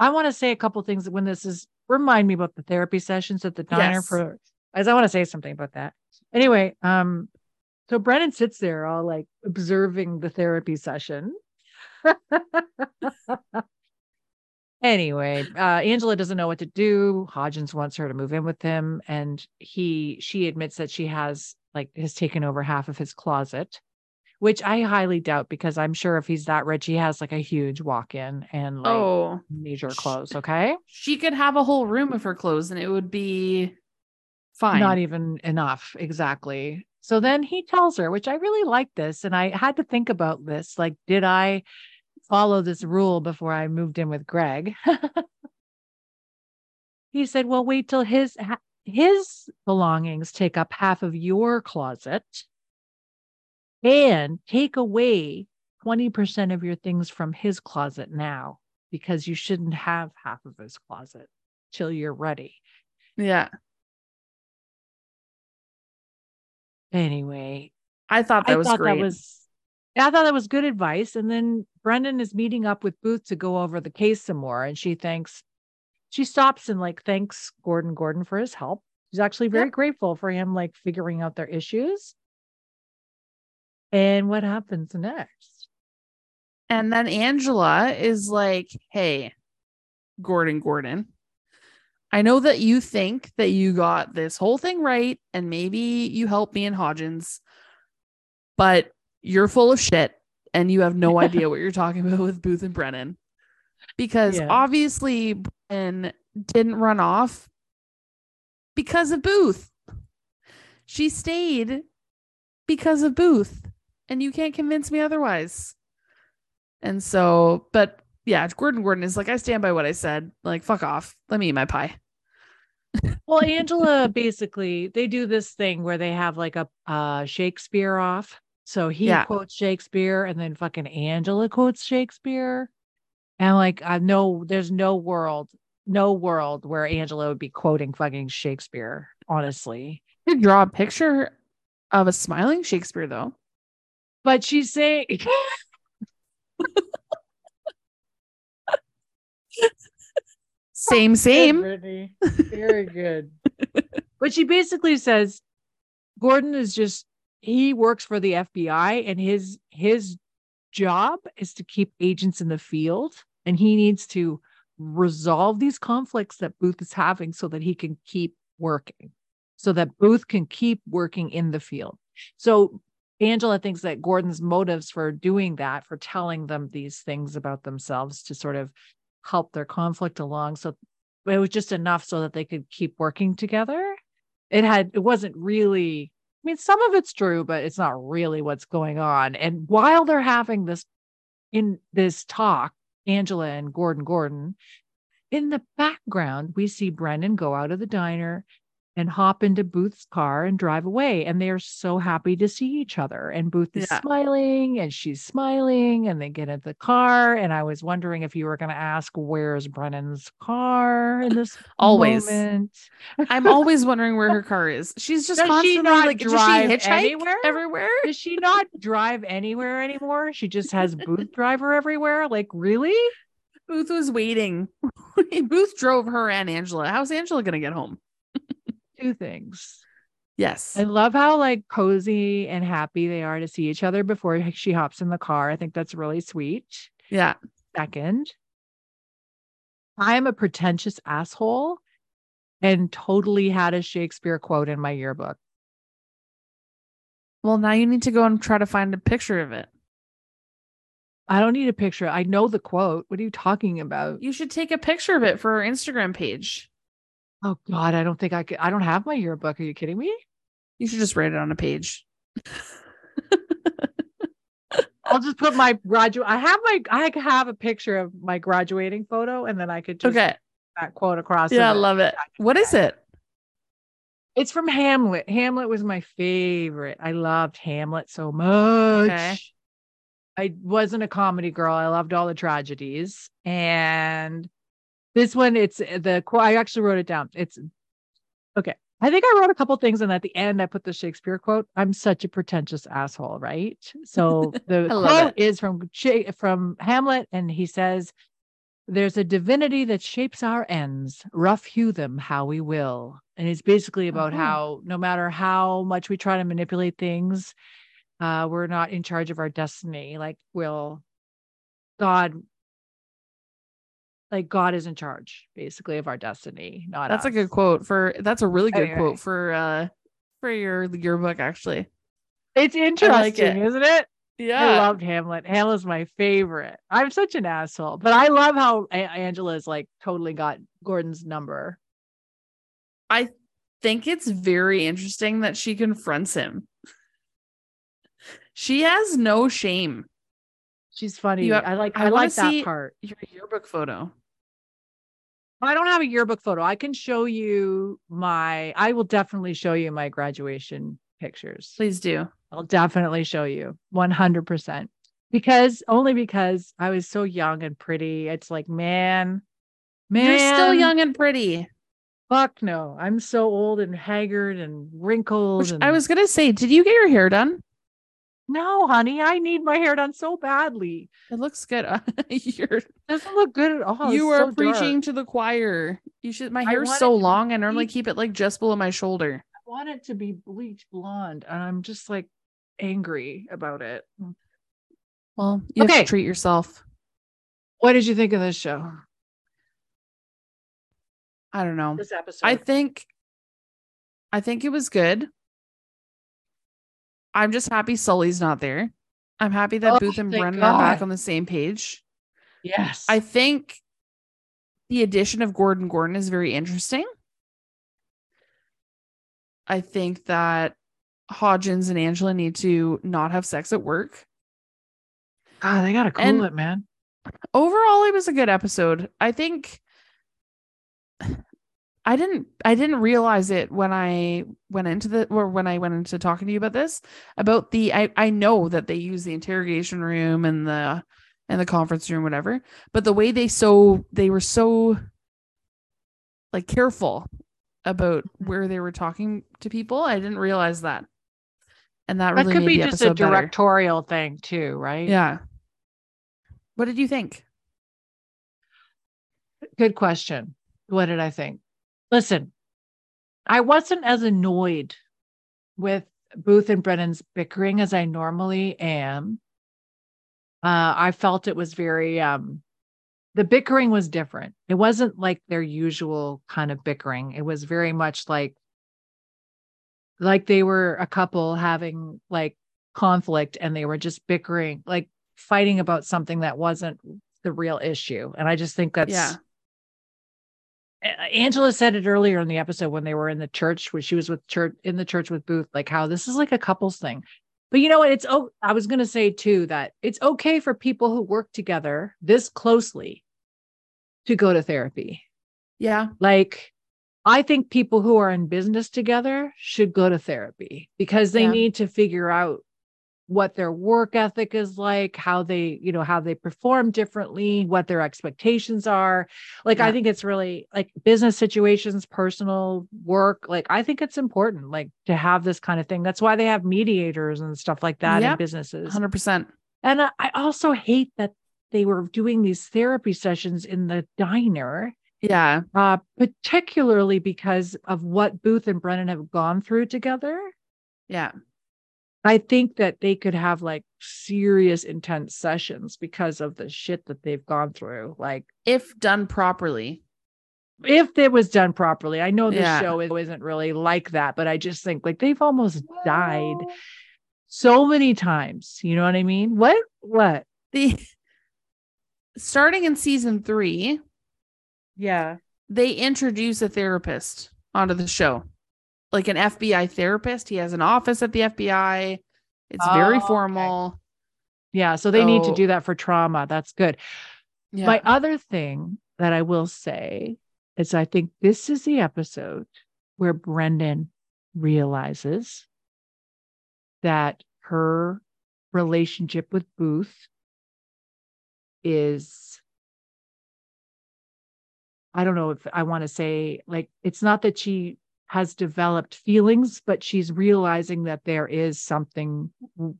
I want to say a couple things when this is, remind me about the therapy sessions at the diner I want to say something about that. Anyway, so Brennan sits there all like observing the therapy session. Anyway, Angela doesn't know what to do. Hodgins wants her to move in with him, and she admits that she has taken over half of his closet, which I highly doubt, because I'm sure if he's that rich, he has like a huge walk-in and like major clothes. Okay. She could have a whole room of her clothes and it would be fine. Not even enough. Exactly. So then he tells her, which I really like this. And I had to think about this. Like, did I follow this rule before I moved in with Greg? He said, well, wait till his belongings take up half of your closet, and take away 20% of your things from his closet now, because you shouldn't have half of his closet till you're ready. Yeah. Anyway, I thought that was great. I thought that was good advice. And then Brendan is meeting up with Booth to go over the case some more. And she stops and like thanks Gordon for his help. She's actually very grateful for him, like figuring out their issues. And what happens next? And then Angela is like, hey, Gordon, I know that you think that you got this whole thing right, and maybe you helped me and Hodgins, but you're full of shit and you have no idea what you're talking about with Booth and Brennan, because obviously Brennan didn't run off because of Booth. She stayed because of Booth. And you can't convince me otherwise. And so, but yeah, Gordon is like, I stand by what I said. Like, fuck off. Let me eat my pie. Well, Angela, basically, they do this thing where they have like a Shakespeare off. So he quotes Shakespeare, and then fucking Angela quotes Shakespeare. And like, I know there's no world where Angela would be quoting fucking Shakespeare, honestly. You could draw a picture of a smiling Shakespeare, though. But she's saying same. Good, very good. But she basically says Gordon is just, he works for the FBI, and his job is to keep agents in the field, and he needs to resolve these conflicts that Booth is having so that he can keep working. So that Booth can keep working in the field. So Angela thinks that Gordon's motives for doing that, for telling them these things about themselves to sort of help their conflict along. So it was just enough so that they could keep working together. It wasn't really, I mean, some of it's true, but it's not really what's going on. And while they're having this talk, Angela and Gordon, in the background, we see Brennan go out of the diner and hop into Booth's car and drive away. And they are so happy to see each other. And Booth is smiling and she's smiling, and they get into the car. And I was wondering if you were going to ask, where's Brennan's car in this moment? I'm always wondering where her car is. She's just Does she not drive anywhere anymore? She just has Booth drive her everywhere. Like, really? Booth was waiting. Booth drove her and Angela. How's Angela going to get home? Two things. Yes. I love how like cozy and happy they are to see each other before she hops in the car. I think that's really sweet. Yeah. Second, I'm a pretentious asshole and totally had a Shakespeare quote in my yearbook. Well, now you need to go and try to find a picture of it. I don't need a picture. I know the quote. What are you talking about? You should take a picture of it for our Instagram page. Oh God, I don't think I could. I don't have my yearbook. Are you kidding me? You should just write it on a page. I'll just put my I have a picture of my graduating photo, and then I could just put that quote across. Yeah, I love it. What is it? It's from Hamlet. Hamlet was my favorite. I loved Hamlet so much. Okay. I wasn't a comedy girl. I loved all the tragedies. And this one, I actually wrote it down. It's okay. I think I wrote a couple things, and at the end I put the Shakespeare quote. I'm such a pretentious asshole, right? So the quote is from Hamlet, and he says, "There's a divinity that shapes our ends, rough hew them how we will." And it's basically about how no matter how much we try to manipulate things, we're not in charge of our destiny. Like, God is in charge basically of our destiny. That's us. A good quote that's a really good quote for your book. Actually, it's interesting, isn't it? Yeah. I loved Hamlet. Hamlet's my favorite. I'm such an asshole, but I love how Angela's like totally got Gordon's number. I think it's very interesting that she confronts him. She has no shame. She's funny. I like that part. Your yearbook photo. I don't have a yearbook photo. I can show you I will definitely show you my graduation pictures. Please do. I'll definitely show you 100%. Because I was so young and pretty. It's like, man. You're still young and pretty. Fuck no. I'm so old and haggard and wrinkled. I was going to say, did you get your hair done? No, honey, I need my hair done so badly. It looks good. It doesn't look good at all. You are so preaching dark to the choir. You should. My hair's so long. I normally keep it like just below my shoulder. I want it to be bleach blonde, and I'm just like angry about it. Well, you have to treat yourself. What did you think of this show? I don't know. This episode, I think it was good. I'm just happy Sully's not there. I'm happy that Booth and Brennan are back on the same page. Yes. I think the addition of Gordon Gordon is very interesting. I think that Hodgins and Angela need to not have sex at work. God, they gotta cool it, man. Overall, it was a good episode. I think I didn't realize it when I went into talking to you about this, about I know that they use the interrogation room and the conference room, whatever, but the way they were so like careful about where they were talking to people. I didn't realize that. And that really could be just a directorial thing too, right? Yeah. What did you think? Good question. What did I think? Listen, I wasn't as annoyed with Booth and Brennan's bickering as I normally am. I felt it was very, the bickering was different. It wasn't like their usual kind of bickering. It was very much like they were a couple having like conflict, and they were just bickering, like fighting about something that wasn't the real issue. And I just think that's... Yeah. Angela said it earlier in the episode when they were in the church, when she was in the church with Booth, like how this is like a couples thing. But you know what? I was going to say too, that it's okay for people who work together this closely to go to therapy. Yeah. Like I think people who are in business together should go to therapy because they need to figure out what their work ethic is like, how they, you know, how they perform differently, what their expectations are. Like, I think it's really like business situations, personal work. Like, I think it's important, like, to have this kind of thing. That's why they have mediators and stuff like that in businesses. 100%. And I also hate that they were doing these therapy sessions in the diner. Yeah. Particularly because of what Booth and Brennan have gone through together. Yeah. I think that they could have like serious intense sessions because of the shit that they've gone through. Like if done properly, if it was done properly, I know the show isn't really like that, but I just think like they've almost died so many times. You know what I mean? What the starting in season 3. Yeah. They introduce a therapist onto the show. Like an FBI therapist. He has an office at the FBI. It's very formal. Okay. Yeah. So they need to do that for trauma. That's good. Yeah. My other thing that I will say is I think this is the episode where Brendan realizes that her relationship with Booth is, I don't know if I want to say, like, it's not that she has developed feelings, but she's realizing that there is something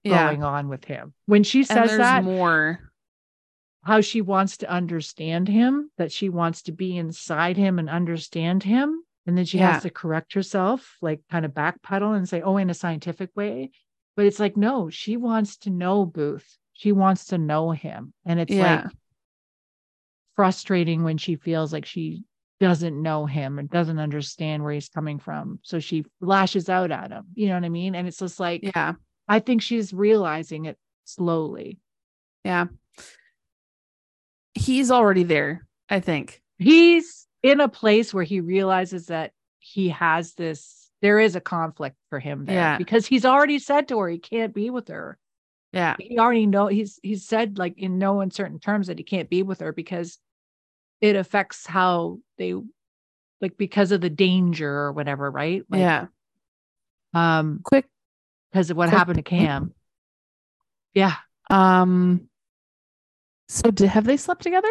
going on with him. When she says that, more how she wants to understand him, that she wants to be inside him and understand him. And then she has to correct herself, like kind of backpedal and say, oh, in a scientific way. But it's like, no, she wants to know Booth. She wants to know him. And it's like frustrating when she feels like she doesn't know him and doesn't understand where he's coming from. So she lashes out at him. You know what I mean? And it's just like, yeah, I think she's realizing it slowly. Yeah. He's already there. I think he's in a place where he realizes that he has this, there is a conflict for him there because he's already said to her, he can't be with her. Yeah. He already know he's said like in no uncertain terms that he can't be with her because it affects how they like because of the danger or whatever, right? Like, yeah. Because of what happened to Cam. Yeah. So have they slept together?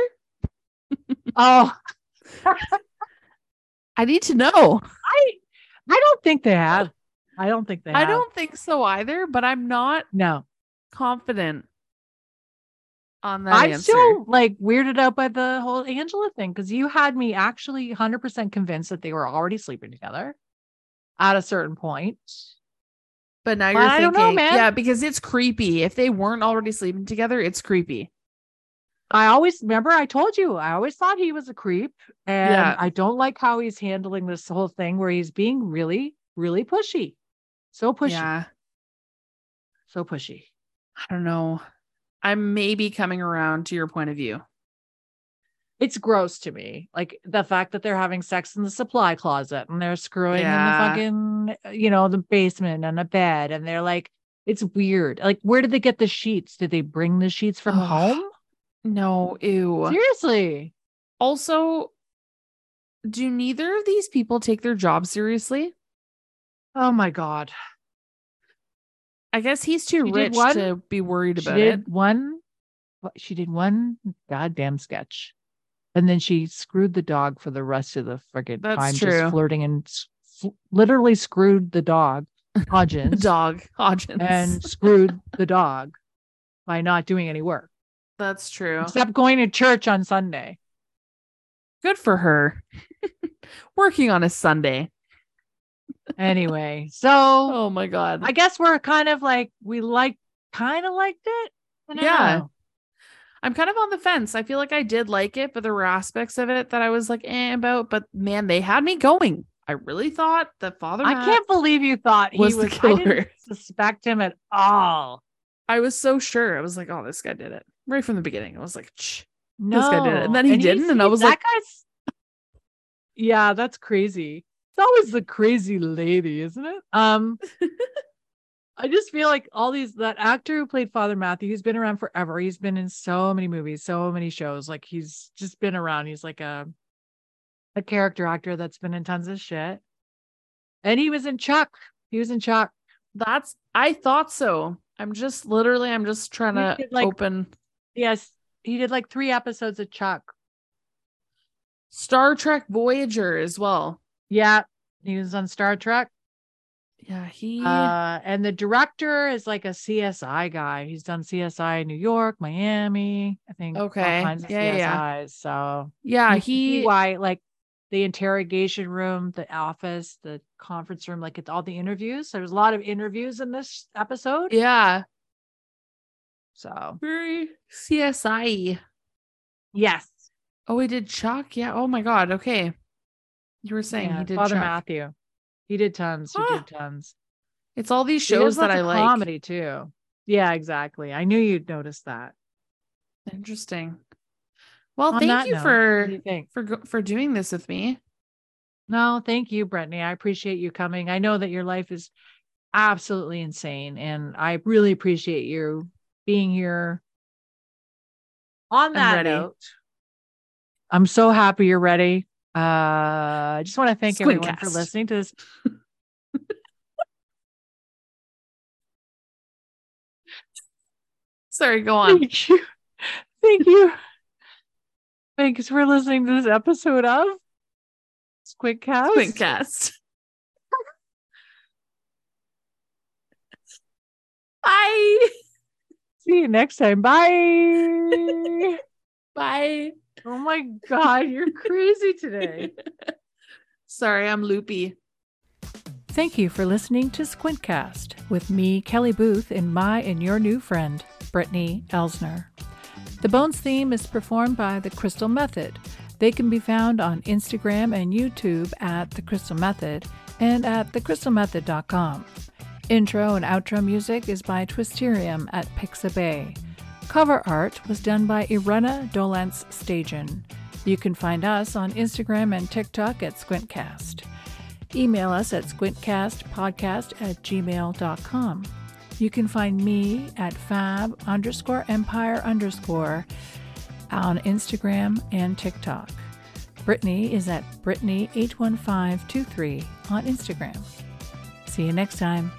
Oh, I need to know. I don't think they have. I don't think they have. I don't think so either, but I'm not confident on that. I'm still like weirded out by the whole Angela thing because you had me actually 100% convinced that they were already sleeping together at a certain point. But now you're thinking, I don't know, man. Yeah, because it's creepy. If they weren't already sleeping together, it's creepy. I always remember I told you, I always thought he was a creep. And I don't like how he's handling this whole thing where he's being really, really pushy. So pushy. Yeah. So pushy. I don't know. I'm maybe coming around to your point of view. It's gross to me. Like the fact that they're having sex in the supply closet and they're screwing in the fucking, you know, the basement and a bed. And they're like, it's weird. Like, where did they get the sheets? Did they bring the sheets from home? No. Ew. Seriously. Also, do neither of these people take their job seriously? Oh my God. I guess he's too rich to be worried about it. She did one goddamn sketch. And then she screwed the dog for the rest of the friggin' time. Just flirting and literally screwed the dog, Hodgins. And screwed the dog by not doing any work. That's true. Except going to church on Sunday. Good for her. Working on a Sunday. Anyway, so oh my God, I guess we're kind of like we kind of liked it. Yeah, I'm kind of on the fence. I feel like I did like it, but there were aspects of it that I was like about. But man, they had me going. I really thought that Father Matt, I can't believe you thought he was the killer. I didn't suspect him at all. I was so sure. I was like, oh, this guy did it right from the beginning. I was like, no, this guy did it, and then he didn't, and I was like, yeah, that's crazy. It's always the crazy lady, isn't it? I just feel like that actor who played Father Matthew, he's been around forever. He's been in so many movies, so many shows. Like he's just been around. He's like a a character actor that's been in tons of shit. And he was in shock. He was in shock. That's, I thought so. I'm just trying to open. Yes. He did like 3 episodes of Chuck. Star Trek Voyager as well. Yeah. He was on Star Trek. Yeah. He, and the director is like a CSI guy. He's done CSI in New York, Miami, I think. Okay. All kinds of CSIs. Yeah. So yeah, he, why like the interrogation room, the office, the conference room, like it's all the interviews. There's a lot of interviews in this episode. Yeah. So very CSI. Yes. Oh, he did Chuck. Yeah. Oh my God. Okay. You were saying he did Father Chuck. Matthew. He did tons. He did tons. It's all these shows that I like. Comedy too. Yeah, exactly. I knew you'd notice that. Interesting. Well, thank you for doing this with me. No, thank you, Brittany. I appreciate you coming. I know that your life is absolutely insane, and I really appreciate you being here. On that note, I'm so happy you're ready. I just want to thank everyone for listening to this. Sorry, go on. Thank you. Thank you. Thanks for listening to this episode of Squintcast. Bye. See you next time. Bye. Bye. Oh my God, you're crazy today. Sorry, I'm loopy. Thank you for listening to Squintcast with me, Kelly Booth, and my and your new friend, Brittany Elsner. The Bones theme is performed by The Crystal Method. They can be found on Instagram and YouTube at The Crystal Method and at thecrystalmethod.com. Intro and outro music is by Twisterium at Pixabay. Cover art was done by Irena Dolence-Stajan. You can find us on Instagram and TikTok at Squintcast. Email us at squintcastpodcast@gmail.com. You can find me at fab_empire_ on Instagram and TikTok. Brittany is at brittany81523 on Instagram. See you next time.